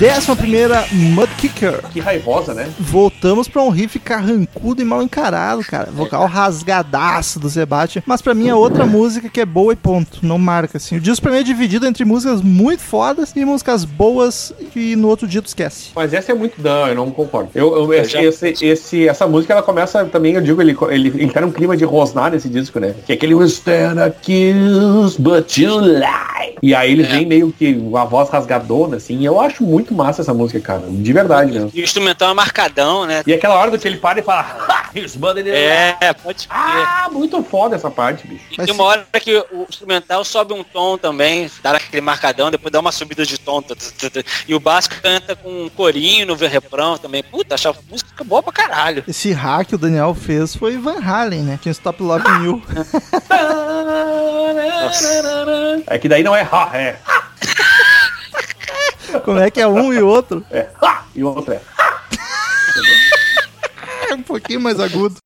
Décima primeira, Mudkicker. Que raivosa, né? Voltamos pra um riff carrancudo e mal encarado, cara. Vocal rasgadaço do Sebastian. Mas pra mim é outra música que é boa e ponto. Não marca, assim. O disco pra mim é dividido entre músicas muito fodas e músicas boas que no outro dia tu esquece. Mas essa é muito... Não, eu não concordo. Eu, eu, esse, esse, esse, essa música, ela começa também, eu digo, ele, ele entra num clima de rosnar nesse disco, né? Que é aquele... Kills, but you lie. E aí ele vem meio que uma voz rasgadona, assim. E eu acho muito massa essa música, cara. De verdade, né? E o instrumental é marcadão, né? E aquela hora que ele para e fala... É, pode crer. Ah, muito foda essa parte, bicho. E mas tem uma hora que o instrumental sobe um tom também, dá aquele marcadão, depois dá uma subida de tom. E o baixo canta com um corinho no refrão também. Puta, achava a música boa pra caralho. Esse hack que o Daniel fez foi Van Halen, né? Tinha Stop Love You. É que daí não é ha, é... Como é que é um e outro? É. Ha! E o outro é. Ha! É um pouquinho mais agudo.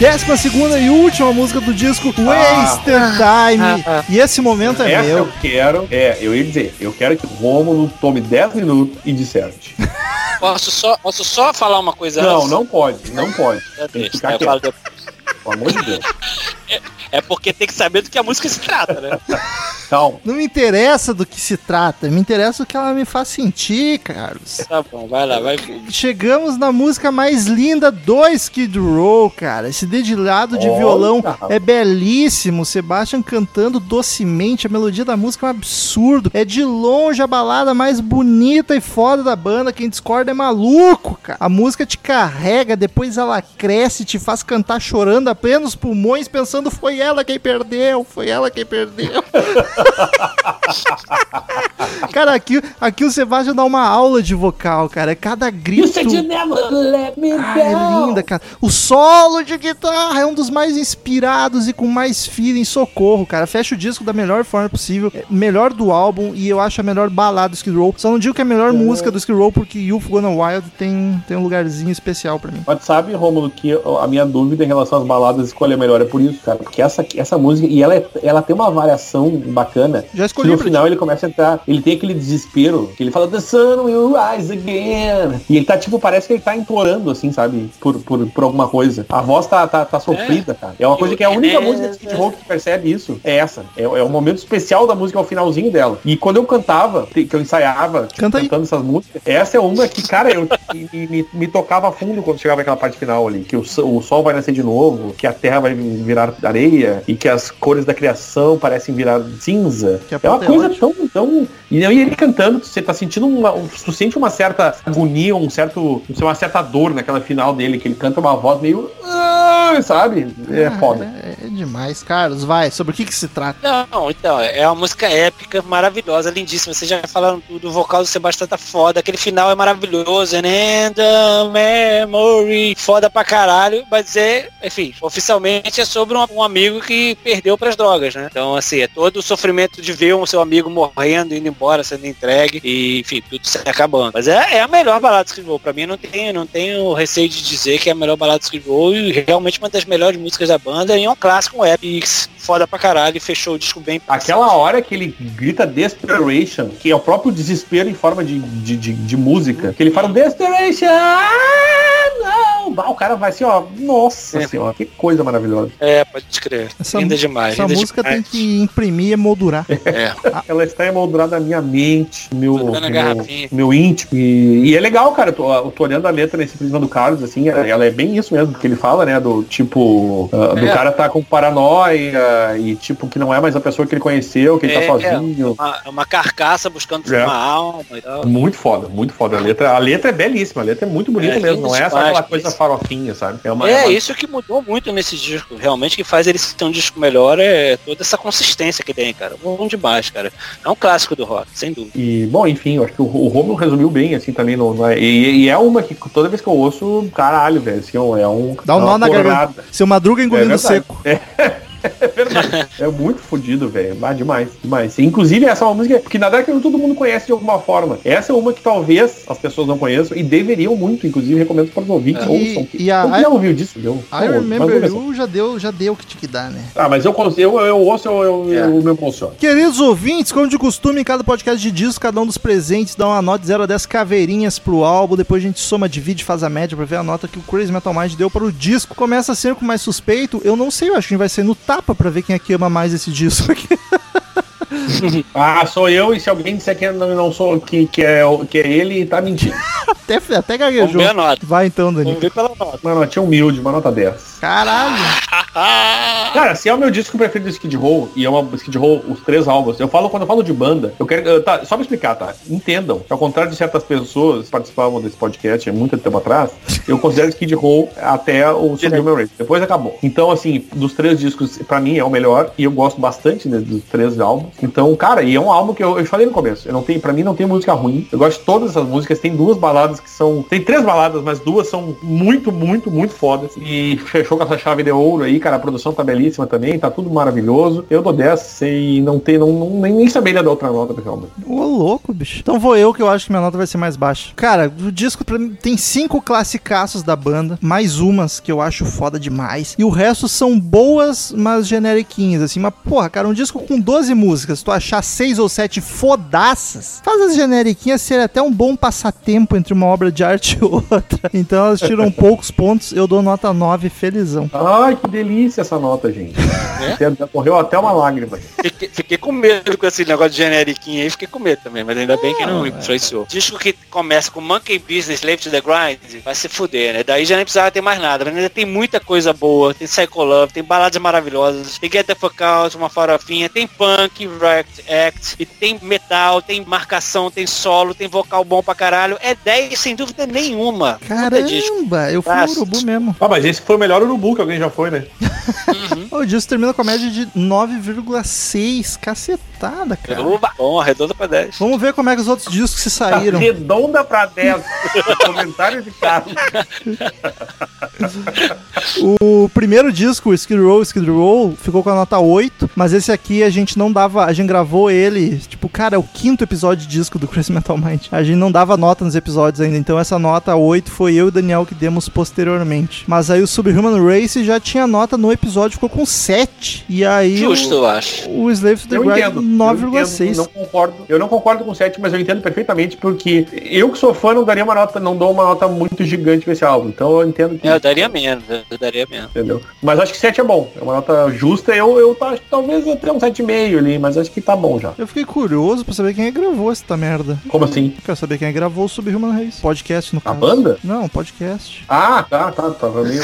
Décima segunda e última música do disco, Wasted ah, Time. Ah, ah, e esse momento é meu. Eu quero, é, eu ia dizer, eu quero que o Rômulo tome dez minutos e disserte. Posso só, posso só falar uma coisa? Não, assim? não pode, não pode. É tem que ficar quieto. Pelo amor de Deus. É, é porque tem que saber do que a música se trata, né? Então. Não me interessa do que se trata, me interessa o que ela me faz sentir, Carlos. Tá bom, vai lá, vai. Chegamos na música mais linda do Skid Row, cara. Esse dedilhado de oh, violão tá. é belíssimo. Sebastian cantando docemente. A melodia da música é um absurdo. É de longe a balada mais bonita e foda da banda. Quem discorda é maluco, cara. A música te carrega, depois ela cresce, te faz cantar chorando apenas pulmões, pensando foi ela quem perdeu, foi ela quem perdeu. Cara, aqui, aqui o Sebastião dá uma aula de vocal, cara. Cada grito. Você never let me down. É linda, cara. O solo de guitarra é um dos mais inspirados e com mais feeling. Socorro, cara. Fecha o disco da melhor forma possível. Melhor do álbum e eu acho a melhor balada do Skid Row. Só não digo que é a melhor é. música do Skid Row porque You've Gone Wild tem, tem um lugarzinho especial pra mim. Mas sabe, Romulo, que a minha dúvida em relação às baladas escolher melhor é por isso, cara. Porque essa, essa música, e ela, é, ela tem uma variação bacana. Já escolhi. No final ele começa a entrar, ele tem aquele desespero que ele fala The sun will rise again. E ele tá tipo, parece que ele tá implorando assim, sabe? Por, por, por alguma coisa. A voz tá, tá, tá sofrida, é. cara. É uma coisa que é a única é. música de Skid Row que percebe isso. É essa. É, é o momento especial da música, é o finalzinho dela. E quando eu cantava, que eu ensaiava, tipo, Canta cantando aí. essas músicas, essa é uma que, cara, eu me, me, me tocava a fundo quando chegava naquela parte final ali. Que o, o sol vai nascer de novo, que a terra vai virar areia e que as cores da criação parecem virar cinza. Que é uma coisa tão, tão... E ele cantando, você tá sentindo uma... Você sente uma certa agonia, um certo... uma certa dor naquela final dele, que ele canta uma voz meio... Sabe? É ah, foda. É, é demais, Carlos. Vai, sobre o que que se trata? Não, então, é uma música épica, maravilhosa, lindíssima. Vocês já falaram tudo, o vocal do Sebastião tá foda, aquele final é maravilhoso. And the memory. Foda pra caralho, mas é... Enfim, oficialmente é sobre um, um amigo que perdeu pras drogas, né? Então, assim, é todo o sofrimento de ver um seu amigo morrendo, indo embora, sendo entregue e, enfim, tudo se acabando. Mas é, é a melhor balada do Skid Row. Pra mim, não tenho, não tenho receio de dizer que é a melhor balada do Skid Row e realmente uma das melhores músicas da banda e é um clássico, um épico, foda pra caralho, e fechou o disco bem. Aquela hora que ele grita Desperation, que é o próprio desespero em forma de, de, de, de música, que ele fala Desperation! Não! O cara vai assim, ó, nossa é. senhora, que coisa maravilhosa. É, pode crer. Essa linda demais. Essa linda música demais. Tem que imprimir e moldurada. É. Ela está emoldurada na minha mente, meu, meu, meu íntimo. E, e é legal, cara, eu tô, eu tô olhando a letra nesse prisma do Carlos, assim, ela é bem isso mesmo, que ele fala, né, do tipo, uh, do é. cara tá com paranoia e tipo, que não é mais a pessoa que ele conheceu, que ele é, tá sozinho. É uma, uma carcaça buscando é. uma alma e tal. Muito foda, muito foda. A letra, a letra é belíssima, a letra é muito bonita é, mesmo, não é essa aquela coisa farofinha, sabe? É, uma, é, é uma... isso que mudou muito nesse disco, realmente, que faz ele ser um disco melhor é toda essa consistência que tem, cara. Bom demais, cara. É um clássico do rock, sem dúvida. E, bom, enfim, eu acho que o, o Romulo resumiu bem, assim, também. No, no, e, e é uma que toda vez que eu ouço, caralho, velho, assim, é um... Dá um nó na garganta. Seu Madruga engolindo é seco. É. É verdade. É muito fodido, velho. Ah, demais, demais. Inclusive, essa é uma música que na década todo mundo conhece de alguma forma. Essa é uma que talvez as pessoas não conheçam e deveriam muito, inclusive, recomendo para os ouvintes. Ouçam. Quem já ouviu disso, meu? I Remember You já deu, já deu o que tinha que dar, né? Ah, mas eu, eu, eu ouço, eu, eu, é. eu me emociono. Queridos ouvintes, como de costume, em cada podcast de disco, cada um dos presentes dá uma nota de zero a dez caveirinhas pro álbum. Depois a gente soma, divide, faz a média para ver a nota que o Crazy Metal Mind deu para o disco. Começa a ser com mais suspeito. Eu não sei, eu acho que vai ser no tapa pra ver quem aqui ama mais esse disco aqui. Ah, sou eu, e se alguém disser que não, não sou, que, que, é, que é ele, tá mentindo. Até, até gaguejou. Vai então, Dani. Vamos ver pela nota. Uma notinha humilde, uma nota dez. Caralho. Ah! Cara, se é o meu disco preferido do Skid Row, e é uma Skid Row, os três álbuns, eu falo, quando eu falo de banda, eu quero, eu, tá, só me explicar, tá? Entendam, ao contrário de certas pessoas que participavam desse podcast há muito tempo atrás, eu considero Skid Row até o Superman Race, depois acabou. Então, assim, dos três discos, pra mim é o melhor, e eu gosto bastante, né, dos três álbuns. Então, cara, e é um álbum que eu, eu falei no começo, eu não tenho, pra mim não tem música ruim, eu gosto de todas essas músicas, tem duas baladas que são, tem três baladas, mas duas são muito, muito, muito fodas, e fechou com essa chave de ouro aí, cara, a produção tá belíssima também, tá tudo maravilhoso. Eu dou dez sem não ter, não, não, nem, nem saberia da outra nota, pessoalmente. Ô, louco, bicho. Então vou eu, que eu acho que minha nota vai ser mais baixa. Cara, o disco pra mim tem cinco classicaços da banda, mais umas que eu acho foda demais, e o resto são boas, mas generiquinhas, assim, mas porra, cara, um disco com doze músicas, tu achar seis ou sete fodaças, faz as generiquinhas ser até um bom passatempo entre uma obra de arte e outra. Então elas tiram poucos pontos, eu dou nota nove, felizão. Ai, que delícia essa nota, gente. É? Correu até uma lágrima. Fiquei, fiquei com medo com esse negócio de generiquinha aí, fiquei com medo também, mas ainda bem que não me influenciou. Disco que começa com Monkey Business, Left to the Grind, vai se fuder, né? Daí já nem precisava ter mais nada, mas ainda tem muita coisa boa, tem Psycho Love, tem baladas maravilhosas, tem Get the Fuck Out, uma farofinha, tem punk, React Act, e tem metal, tem marcação, tem solo, tem vocal bom pra caralho, é dez sem dúvida nenhuma. Caramba, eu fui no Urubu mesmo. Ah, mas esse foi o melhor Urubu que alguém já foi, né? Uhum. O disco termina com a média de nove vírgula seis, cacetada, cara. Uba. Bom, arredonda pra dez. Vamos ver como é que os outros discos se saíram. Arredonda pra dez. Comentário de Carlos. O primeiro disco, o Skid Row, Skid Row, ficou com a nota oito, mas esse aqui a gente não dava, a gente gravou ele, tipo, cara, é o quinto episódio de disco do Crazy Metal Mind. A gente não dava nota nos episódios ainda, então essa nota oito foi eu e o Daniel que demos posteriormente. Mas aí o Subhuman Race já tinha nota no episódio, ficou com sete. E aí justo, o, eu acho. O Slave to the Grind nove vírgula seis. Eu não concordo, eu não concordo com sete, mas eu entendo perfeitamente, porque eu que sou fã não daria uma nota, não dou uma nota muito gigante pra esse álbum. Então eu entendo que... Eu daria menos, eu daria menos. Entendeu? Mas acho que sete é bom. É uma nota justa. Eu, eu acho que talvez até um sete vírgula cinco ali, mas acho que tá bom já. Eu fiquei curioso pra saber quem é que gravou essa merda. Como assim? Eu quero saber quem é que gravou o Subhuman Race. Podcast, no caso. A banda? Não, podcast. Ah, tá, tá, tá. Valeu.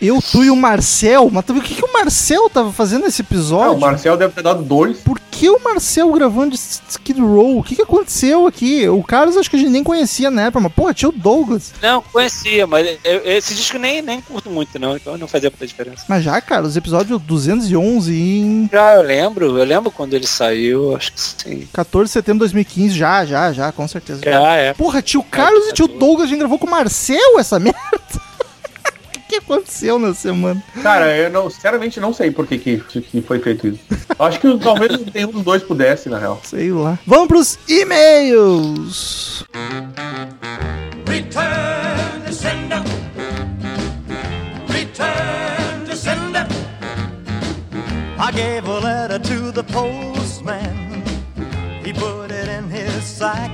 Eu, tu e o Marcel, mas tu viu o que, que o Marcel tava fazendo nesse episódio? É, o Marcel deve ter dado dois. Por que o Marcel gravando Skid Row? O que que aconteceu aqui? O Carlos acho que a gente nem conhecia na época, mas porra, tinha o Douglas. Não, conhecia, mas eu, esse disco nem, nem curto muito não, então não fazia muita diferença. Mas já, cara, os episódios duzentos e onze em... Já, eu lembro, eu lembro quando ele saiu, acho que sim. quatorze de setembro de dois mil e quinze, já, já, já, com certeza. Já, já. É. Porra, tio Carlos é, e tio Douglas, a gente gravou com o Marcel essa merda. O que aconteceu na semana? Cara, eu não, sinceramente não sei por que, que, que foi feito isso. Acho que talvez nenhum dos dois pudesse, na real. Sei lá. Vamos pros e-mails! Return to sender. Return to sender. I gave a letter to the postman. He put it in his sack.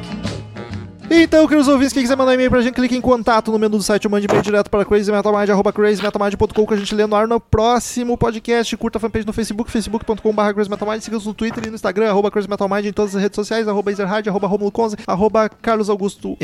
Então, queridos ouvintes, quem quiser mandar e-mail pra gente, clique em contato no menu do site ou mande e-mail direto para crazymetalmind, arroba crazymetalmind ponto com, que a gente lê no ar no próximo podcast. Curta a fanpage no Facebook, facebook ponto com barra crazymetalmind, siga-nos no Twitter e no Instagram, arroba crazymetalmind, em todas as redes sociais, arroba izerhard, arroba romuloconze, arroba carlosaugustomt,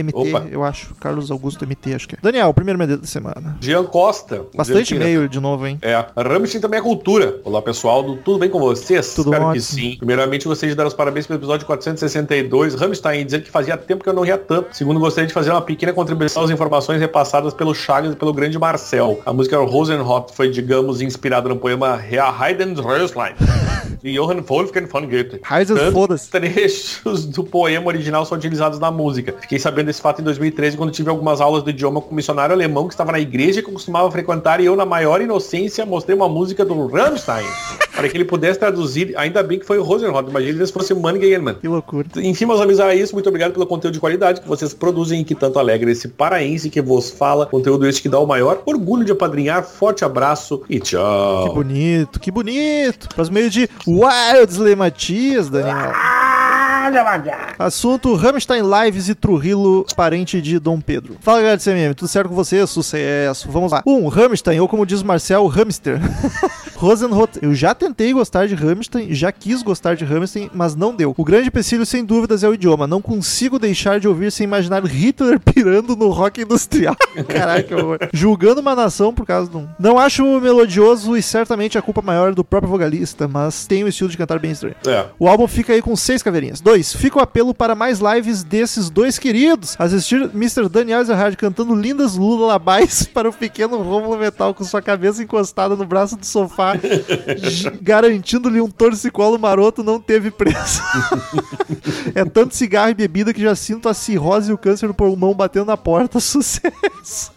eu acho, carlosaugustomt, acho que é. Daniel, o primeiro medo da semana. Jean Costa. Bastante e-mail de novo, hein? É. Ramstein também é cultura. Olá, pessoal, tudo bem com vocês? Tudo bom. Espero que sim. Primeiramente, gostaria de dar os parabéns pelo episódio quatrocentos e sessenta e dois, Ramstein, dizendo que fazia tempo que eu não ia. Segundo, gostaria de fazer uma pequena contribuição às informações repassadas pelo Chagas e pelo grande Marcel. A música Rosenhot foi, digamos, inspirada no poema Herr Haydn's Röslein, de Johann Wolfgang von Goethe. Tantos trechos do poema original são utilizados na música. Fiquei sabendo desse fato em dois mil e treze, quando tive algumas aulas do idioma com um missionário alemão que estava na igreja que eu costumava frequentar, e eu, na maior inocência, mostrei uma música do Rammstein para que ele pudesse traduzir. Ainda bem que foi o Rosenhot, imagina se fosse Mann-Geyermann. Que loucura. Enfim, meus amigos, é isso. Muito obrigado pelo conteúdo de qualidade que vocês produzem e que tanto alegra esse paraense que vos fala. Conteúdo este que dá o maior orgulho de apadrinhar. Forte abraço e tchau. Que bonito, que bonito. Faz meio de Wildsley Matias, Daniel. Assunto: Rammstein Lives e Trujillo, parente de Dom Pedro. Fala, galera do C M M, tudo certo com vocês? Sucesso. Vamos lá. um. Um, Rammstein, ou como diz o Marcel, Hamster. Rosenroth. Eu já tentei gostar de Rammstein, já quis gostar de Rammstein, mas não deu. O grande empecilho, sem dúvidas, é o idioma. Não consigo deixar de ouvir sem imaginar Hitler pirando no rock industrial. Caraca, que horror. Julgando uma nação por causa de um... Não acho melodioso e certamente a culpa maior é do próprio vocalista, mas tem um estilo de cantar bem estranho. É. O álbum fica aí com seis caveirinhas. Dois, fica o apelo para mais lives desses dois queridos. Assistir mister Daniel Zerhard cantando lindas lullabies para o pequeno Rômulo Metal com sua cabeça encostada no braço do sofá, garantindo-lhe um torcicolo maroto, não teve preço. É tanto cigarro e bebida que já sinto a cirrose e o câncer no pulmão batendo na porta. Sucesso.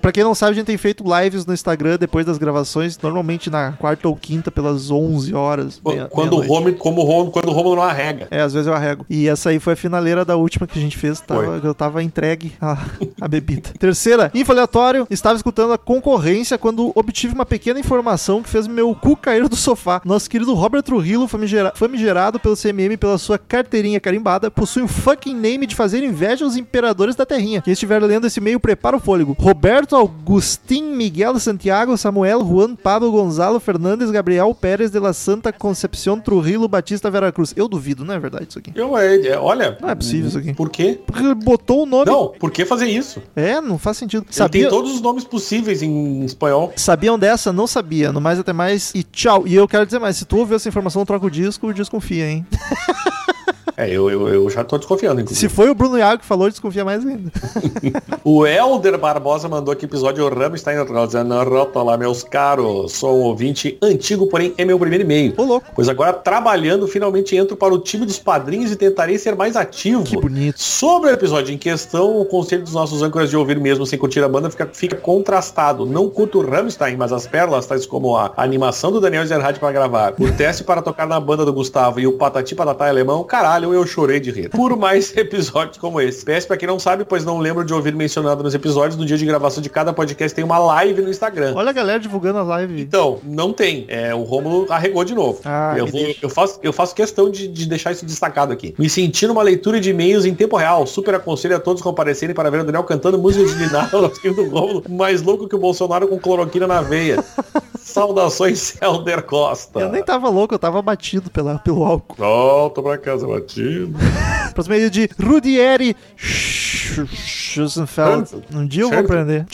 Pra quem não sabe, a gente tem feito lives no Instagram depois das gravações, normalmente na quarta ou quinta, pelas onze horas. Meia, quando, meia o home, como o home, quando o Romulo não arrega. É, às vezes eu arrego. E essa aí foi a finaleira da última que a gente fez. Tava, eu tava entregue a, a bebida. Terceira, info aleatório. Estava escutando a concorrência quando obtive uma pequena informação que fez meu cu cair do sofá. Nosso querido Robert Trujillo, famigera, famigerado pelo C M M pela sua carteirinha carimbada, possui um fucking name de fazer inveja aos imperadores da terrinha. Quem estiver lendo esse e-mail, prepara o fôlego. Roberto, Agustin, Miguel, Santiago, Samuel, Juan, Pablo, Gonzalo, Fernandes, Gabriel, Pérez, de la Santa Concepción, Trujillo, Batista, Veracruz. Eu duvido, não é verdade isso aqui? Eu, olha... Não é possível isso aqui. Por quê? Porque ele botou o nome... Não, por que fazer isso? É, não faz sentido. Sabia... Ele tem todos os nomes possíveis em espanhol. Sabiam dessa? Não sabia. No mais, até mais e tchau. E eu quero dizer mais, se tu ouviu essa informação, troca o disco, desconfia, hein? É, eu, eu, eu já tô desconfiando, inclusive. Se foi o Bruno Iago que falou, desconfia mais ainda. O Helder Barbosa mandou aqui episódio Rammstein Rosa na Europa. Olá, meus caros. Sou um ouvinte antigo, porém é meu primeiro e-mail. Ô, louco. Pois agora, trabalhando, finalmente entro para o time dos padrinhos e tentarei ser mais ativo. Que bonito. Sobre o episódio em questão, o conselho dos nossos âncoras de ouvir mesmo sem curtir a banda fica, fica contrastado. Não curto o Rammstein, mas as pérolas, tais como a animação do Daniel Zerhard para gravar, o teste para tocar na banda do Gustavo e o Patati Patatá alemão, caralho, eu chorei de rir. Por mais episódios como esse. P S, pra quem não sabe, pois não lembro de ouvir mencionado nos episódios, no dia de gravação de cada podcast tem uma live no Instagram. Olha a galera divulgando a live. Então, não tem. É, o Rômulo arregou de novo. Ah, eu, vou, eu, faço, eu faço questão de, de deixar isso destacado aqui. Me senti numa leitura de e-mails em tempo real. Super aconselho a todos comparecerem para ver o Daniel cantando música de Linado no filme do Rômulo. Mais louco que o Bolsonaro com cloroquina na veia. Saudações, Helder Costa. Eu nem tava louco, eu tava batido pela, pelo álcool. Volta pra casa, batido. Próximo meio de Rudieri Schoenfeld. Um dia eu vou aprender.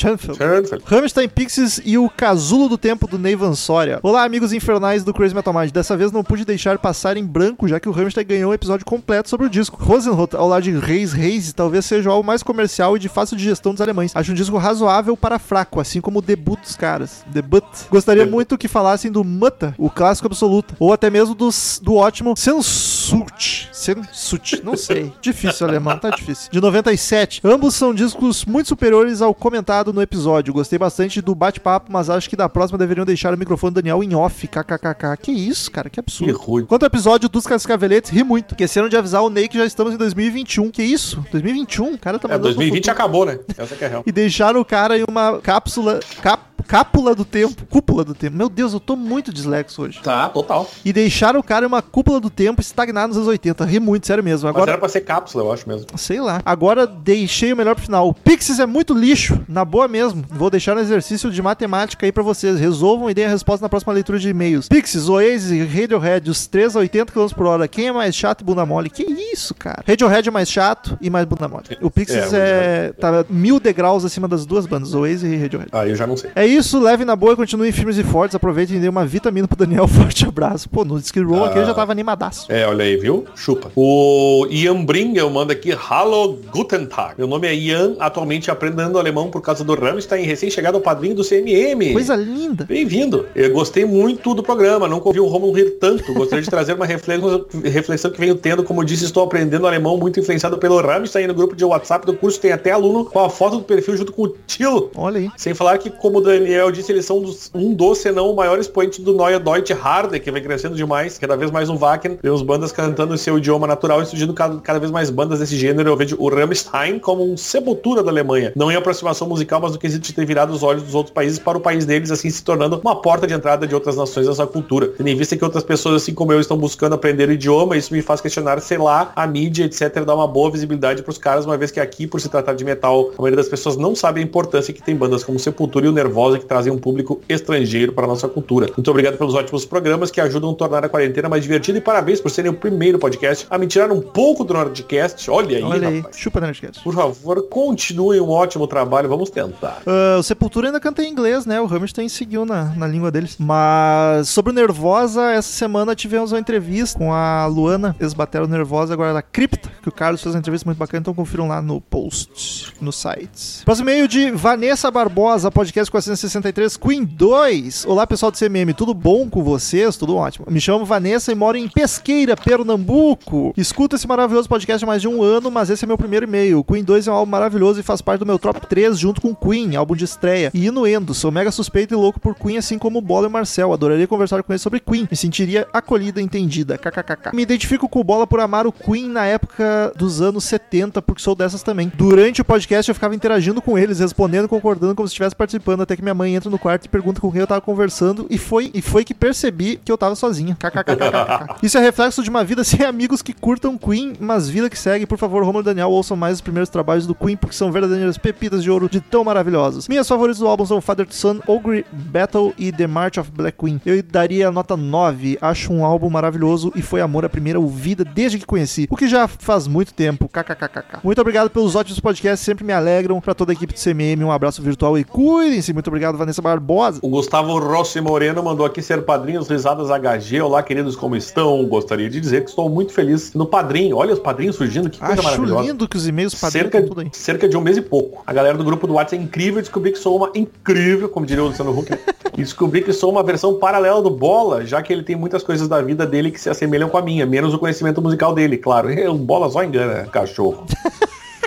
Rammstein Pixies e o Casulo do Tempo do Ney Vansoria. Olá, amigos infernais do Crazy Metal Mind. Dessa vez não pude deixar passar em branco, já que o Rammstein ganhou um episódio completo sobre o disco. Rosenroth, ao lado de Reis Reis, talvez seja o álbum mais comercial e de fácil digestão dos alemães. Acho um disco razoável para fraco, assim como o debut dos caras. Debut. Gostaria muito que falassem do Mutta, o clássico absoluto, ou até mesmo dos, do ótimo Sensucht. Sensucht, não sei. Difícil, alemão, tá difícil. De noventa e sete. Ambos são discos muito superiores ao comentado no episódio. Gostei bastante do bate-papo, mas acho que da próxima deveriam deixar o microfone do Daniel em off. Kkkk. Que isso, cara? Que absurdo. Que ruim. Quanto ao episódio dos Cascaveletes, ri muito. Esqueceram de avisar o Ney que já estamos em dois mil e vinte e um. Que isso? dois mil e vinte e um? O cara tá mandando. É, dois mil e vinte acabou, né? Essa que é real. E deixaram o cara em uma cápsula. Cap... Cápula do tempo. Cúpula do tempo. Meu Deus, eu tô muito dislexo hoje. Tá, total. E deixaram o cara em uma cúpula do tempo estagnado nos anos oitenta. Ri muito, sério mesmo. Agora... Mas era pra ser cápsula, eu acho mesmo. Sei lá. Agora deixei o melhor pro final. O Pixies é muito lixo. Na boa mesmo. Vou deixar um exercício de matemática aí pra vocês. Resolvam e deem a resposta na próxima leitura de e-mails. Pixies, Oasis, Radiohead, os três a oitenta quilômetros por hora. Quem é mais chato e bunda mole? Que isso, cara? Radiohead é mais chato e mais bunda mole. O Pixies é... é... tá mil degraus acima das duas bandas, Oasis e Radiohead. Ah, eu já não sei. É isso, leve na boa e continuem firmes e fortes. Aproveitem e dê uma vitamina pro Daniel. Forte abraço. Pô, no Skid Row ah, aqui eu já tava animadaço. É, olha aí, viu? Chupa. O Ian Bringel manda aqui, Hallo Guten Tag. Meu nome é Ian, atualmente aprendendo alemão por causa do Rammstein, recém-chegado ao padrinho do C M M. Coisa linda. Bem-vindo. Eu gostei muito do programa, nunca ouvi o Romulo rir tanto. Gostaria de trazer uma reflexão que venho tendo. Como disse, estou aprendendo alemão muito influenciado pelo Rammstein. No grupo de WhatsApp do curso tem até aluno com a foto do perfil junto com o tio. Olha aí. Sem falar que, como o Daniel disse, eles são um dos, um dos senão o maior expoente do Neue Deutsche Hardware, que vem crescendo demais, cada vez mais um Wacken, vemos bandas cantando em seu idioma natural e surgindo cada, cada vez mais bandas desse gênero. Eu vejo o Rammstein como um sepultura da Alemanha, não em aproximação musical, mas no quesito de ter virado os olhos dos outros países para o país deles, assim se tornando uma porta de entrada de outras nações nessa cultura. Tendo em vista que outras pessoas, assim como eu, estão buscando aprender o idioma, isso me faz questionar, sei lá, a mídia, etcétera, dá uma boa visibilidade pros caras, uma vez que aqui, por se tratar de metal, a maioria das pessoas não sabe a importância que tem bandas como Sepultura e o Nervosa causa que trazem um público estrangeiro para a nossa cultura. Muito obrigado pelos ótimos programas que ajudam a tornar a quarentena mais divertida e parabéns por serem o primeiro podcast a me tirar um pouco do Nerdcast. Olha aí, Olha aí. rapaz. Chupa Nerdcast. Por favor, continuem um ótimo trabalho. Vamos tentar. Uh, o Sepultura ainda canta em inglês, né? O Rammstein seguiu na, na língua deles. Mas sobre o Nervosa, essa semana tivemos uma entrevista com a Luana, ex-batera Nervosa, agora da Cripta, que o Carlos fez uma entrevista muito bacana, então confiram lá no post, no site. Próximo e-mail de Vanessa Barbosa, podcast quatrocentos e sessenta e três, Queen dois. Olá, pessoal do C M M, tudo bom com vocês? Tudo ótimo. Me chamo Vanessa e moro em Pesqueira, Pernambuco. Escuto esse maravilhoso podcast há mais de um ano, mas esse é meu primeiro e-mail. Queen dois é um álbum maravilhoso e faz parte do meu top três junto com Queen, álbum de estreia. E Inuendo, sou mega suspeito e louco por Queen, assim como o Bola e o Marcel. Adoraria conversar com eles sobre Queen. Me sentiria acolhida e entendida. KKKK. Me identifico com o Bola por amar o Queen na época dos anos setenta, porque sou dessas também. Durante o podcast eu ficava interagindo com eles, respondendo, concordando como se estivesse participando, até que minha mãe entra no quarto e pergunta com quem eu tava conversando e foi, e foi que percebi que eu tava sozinha. KKKK. Isso é reflexo de uma vida sem amigos que curtam Queen, mas vida que segue. Por favor, Romulo e Daniel, ouçam mais os primeiros trabalhos do Queen, porque são verdadeiras pepitas de ouro de tão maravilhosos. Minhas favoritas do álbum são Father to Son, Ogre Battle e The March of Black Queen. Eu daria nota nove. Acho um álbum maravilhoso e foi amor à primeira ouvida desde que conheci, o que já faz muito tempo. KKKKK. Muito obrigado pelos ótimos podcasts, sempre me alegram. Pra toda a equipe do C M M, um abraço virtual e cuidem-se. Muito obrigado, Vanessa Barbosa. O Gustavo Rossi Moreno mandou aqui ser padrinhos Risadas H G. Olá, queridos, como estão? Gostaria de dizer que estou muito feliz no padrinho. Olha os padrinhos surgindo, que coisa Acho maravilhosa. Acho lindo que os e-mails padrinhos cerca, tudo aí. Cerca de um mês e pouco. A galera do grupo do WhatsApp é incrível, descobri que sou uma incrível, como diria o Luciano Huck, né? Descobri que sou uma versão paralela do Bola, já que ele tem muitas coisas da vida dele que se assemelham com a minha, menos o conhecimento musical dele, claro. O Bola só engana, cachorro.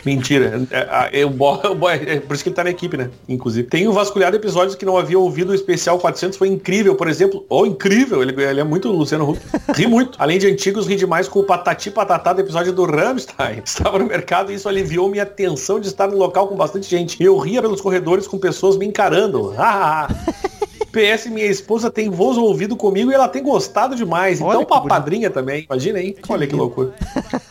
Mentira, é, é, é, o Bola, o Bola, é por isso que ele tá na equipe, né? Inclusive. Tenho vasculhado episódios que não havia ouvido, o especial quatrocentos foi incrível, por exemplo. Oh, incrível, ele, ele é muito Luciano Huck. Ri muito. Além de antigos, ri demais com o Patati Patatá do episódio do Rammstein. Estava no mercado e isso aliviou minha tensão de estar no local com bastante gente. Eu ria pelos corredores com pessoas me encarando. Ah, P S, minha esposa tem voz ouvido comigo e ela tem gostado demais. Olha, então, pra padrinha também. Imagina, hein? Que Olha que lindo. Loucura.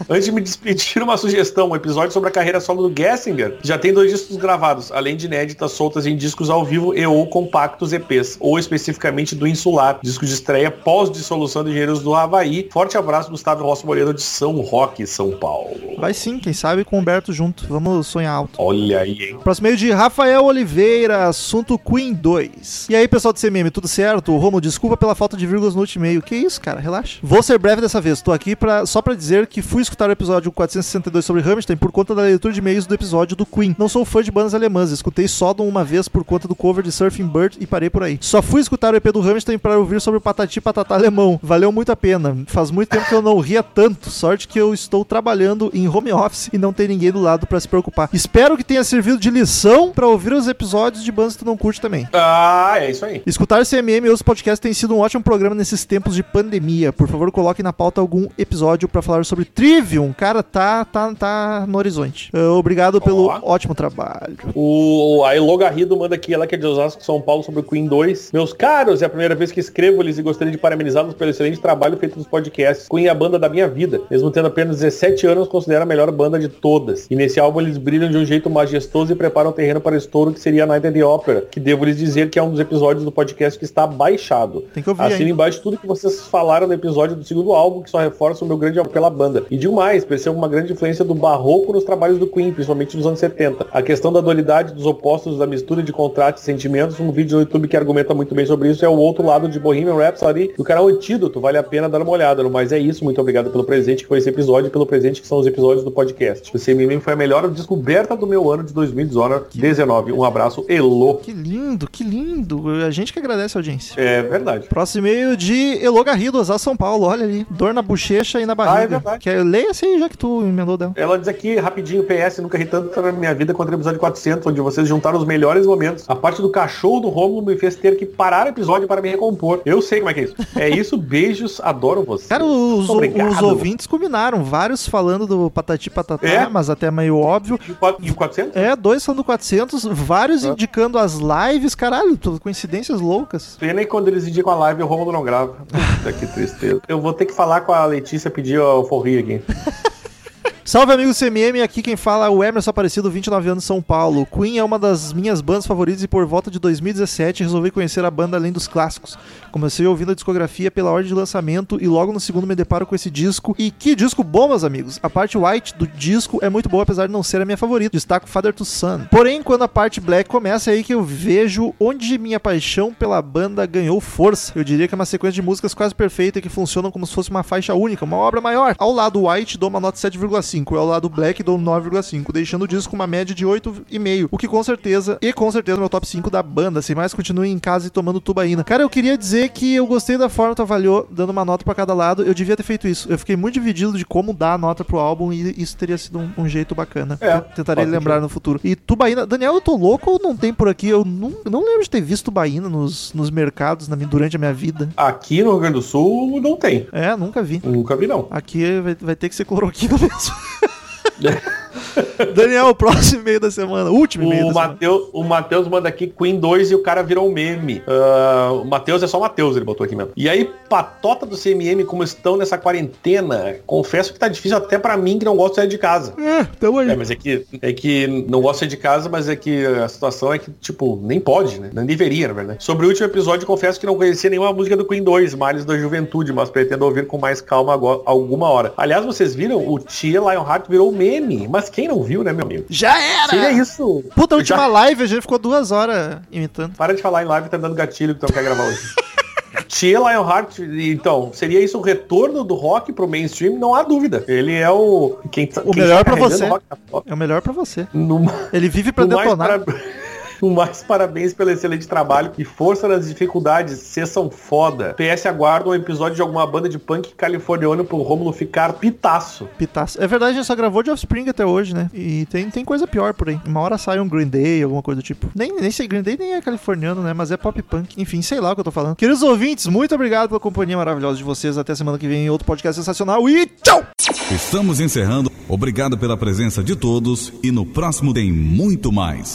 Antes de me despedir, uma sugestão. Um episódio sobre a carreira solo do Gessinger. Já tem dois discos gravados, além de inéditas soltas em discos ao vivo e ou compactos E Ps, ou especificamente do Insular, disco de estreia pós-dissolução de Engenheiros do Havaí. Forte abraço, Gustavo Rossi Moreno, de São Roque, São Paulo. Vai sim, quem sabe com o Humberto junto. Vamos sonhar alto. Olha aí, hein? Próximo meio de Rafael Oliveira, assunto Queen dois. E aí, pessoal do C M M, tudo certo? Romo, desculpa pela falta de vírgulas no último e-mail. Que isso, cara? Relaxa. Vou ser breve dessa vez. Tô aqui pra, só pra dizer que fui escutar o episódio quatrocentos e sessenta e dois sobre Rammstein por conta da leitura de e-mails do episódio do Queen. Não sou fã de bandas alemãs. Escutei Sodom uma vez por conta do cover de Surfing Bird e parei por aí. Só fui escutar o E P do Rammstein pra ouvir sobre o Patati Patatá alemão. Valeu muito a pena. Faz muito tempo que eu não ria tanto. Sorte que eu estou trabalhando em home office e não tem ninguém do lado pra se preocupar. Espero que tenha servido de lição pra ouvir os episódios de bandas que tu não curte também. Ah, é isso aí. Escutar o C M M e os podcasts tem sido um ótimo programa nesses tempos de pandemia. Por favor, coloque na pauta algum episódio pra falar sobre Trivium. Cara, tá, tá, tá no horizonte. Uh, obrigado pelo Olá. ótimo trabalho. O Ailô Garrido manda aqui, ela que é de Osasco, São Paulo, sobre o Queen dois. Meus caros, é a primeira vez que escrevo-lhes e gostaria de parabenizá-los pelo excelente trabalho feito nos podcasts. Queen é a banda da minha vida. Mesmo tendo apenas dezessete anos, considero a melhor banda de todas. E nesse álbum eles brilham de um jeito majestoso e preparam o terreno para o estouro que seria Night at the Opera, que devo lhes dizer que é um dos episódios do podcast que está baixado. Tem que ouvir, Assina hein? embaixo tudo que vocês falaram no episódio do segundo álbum, que só reforça o meu grande amor pela banda. E de mais, percebo uma grande influência do barroco nos trabalhos do Queen, principalmente nos anos setenta. A questão da dualidade dos opostos, da mistura de contratos e sentimentos, um vídeo no YouTube que argumenta muito bem sobre isso é o outro lado de Bohemian Rhapsody, do canal Antídoto. Vale a pena dar uma olhada. Mas é isso, muito obrigado pelo presente que foi esse episódio e pelo presente que são os episódios do podcast. O C M M foi a melhor descoberta do meu ano de dois mil e dezenove. Um abraço, Elô. Que lindo, que lindo. A gente que agradece a audiência. É verdade. Próximo e-mail de Elô Garrido, Osasco, São Paulo. Olha ali, dor na bochecha e na barriga. Ah, é verdade. Quer, leia assim, já que tu emendou dela. Ela diz aqui, rapidinho, P S, nunca ri tanto na minha vida quanto o episódio quatrocentos, onde vocês juntaram os melhores momentos. A parte do cachorro do Rômulo me fez ter que parar o episódio para me recompor. Eu sei como é que é isso. É isso, beijos, adoro vocês. Cara, os, os ouvintes combinaram. Vários falando do Patati Patatá, é. mas até meio óbvio. E o quatrocentos? É, dois falando do quatrocentos, vários é. indicando as lives, caralho, tudo coincidências loucas. Pena que quando eles indicam a live, o Romulo não grava. Que tristeza. Eu vou ter que falar com a Letícia, pedir a alforria aqui. Salve, amigos do C M M, aqui quem fala é o Emerson Aparecido, vinte e nove anos, São Paulo. Queen é uma das minhas bandas favoritas e por volta de dois mil e dezessete resolvi conhecer a banda além dos clássicos. Comecei ouvindo a discografia pela ordem de lançamento e logo no segundo me deparo com esse disco. E que disco bom, meus amigos! A parte white do disco é muito boa, apesar de não ser a minha favorita. Destaco Father to Son. Porém, quando a parte black começa, é aí que eu vejo onde minha paixão pela banda ganhou força. Eu diria que é uma sequência de músicas quase perfeita que funcionam como se fosse uma faixa única, uma obra maior. Ao lado white dou uma nota sete vírgula cinco, ao lado black dou nove vírgula cinco, deixando o disco uma média de oito vírgula cinco, o que com certeza, e com certeza, é meu top cinco da banda. Sem mais, continue em casa e tomando tubaína. Cara, eu queria dizer que eu gostei da forma que tu avaliou, dando uma nota pra cada lado. Eu devia ter feito isso. Eu fiquei muito dividido de como dar a nota pro álbum e isso teria sido um, um jeito bacana. É, tentarei lembrar no futuro. E tubaína, Daniel, eu tô louco ou não tem por aqui? Eu não, não lembro de ter visto tubaína nos, nos mercados na, durante a minha vida. Aqui no Rio Grande do Sul não tem. É, nunca vi. Nunca vi, não. Aqui vai, vai ter que ser cloroquina mesmo. Daniel, o próximo e-mail da semana. Último e-mail da Mateus, semana. O Matheus manda aqui Queen dois e o cara virou um meme. Uh, o Matheus é só o Matheus, ele botou aqui mesmo. E aí, patota do C M M, como estão nessa quarentena? Confesso que tá difícil até pra mim, que não gosto de sair de casa. É, tamo aí. É, mas é que, é que não gosto de sair de casa, mas é que a situação é que, tipo, nem pode, né? Nem deveria, na verdade. Sobre o último episódio, confesso que não conhecia nenhuma música do Queen dois, Males da Juventude, mas pretendo ouvir com mais calma agora, alguma hora. Aliás, vocês viram? O Tia Lionheart virou um meme, mas quem não viu, né, meu amigo? Já era! Seria isso. Puta, a última Já... live, a gente ficou duas horas imitando. Para de falar em live, tá dando gatilho que tu não quer gravar hoje. Tia Lionheart, então, seria isso o retorno do rock pro mainstream? Não há dúvida. Ele é o... Quem, o quem melhor pra você. Rock, é o melhor pra você. No... Ele vive pra no detonar. Mais pra... Mais parabéns pelo excelente trabalho e força nas dificuldades, vocês são foda. P S, aguarda um episódio de alguma banda de punk californiano pro Rômulo ficar pitaço. Pitaço. É verdade, a gente só gravou de Offspring até hoje, né? E tem, tem coisa pior por aí. Uma hora sai um Green Day, alguma coisa do tipo. Nem, nem sei, Green Day nem é californiano, né? Mas é pop punk. Enfim, sei lá o que eu tô falando. Queridos ouvintes, muito obrigado pela companhia maravilhosa de vocês. Até semana que vem em outro podcast sensacional e tchau! Estamos encerrando. Obrigado pela presença de todos e no próximo tem muito mais.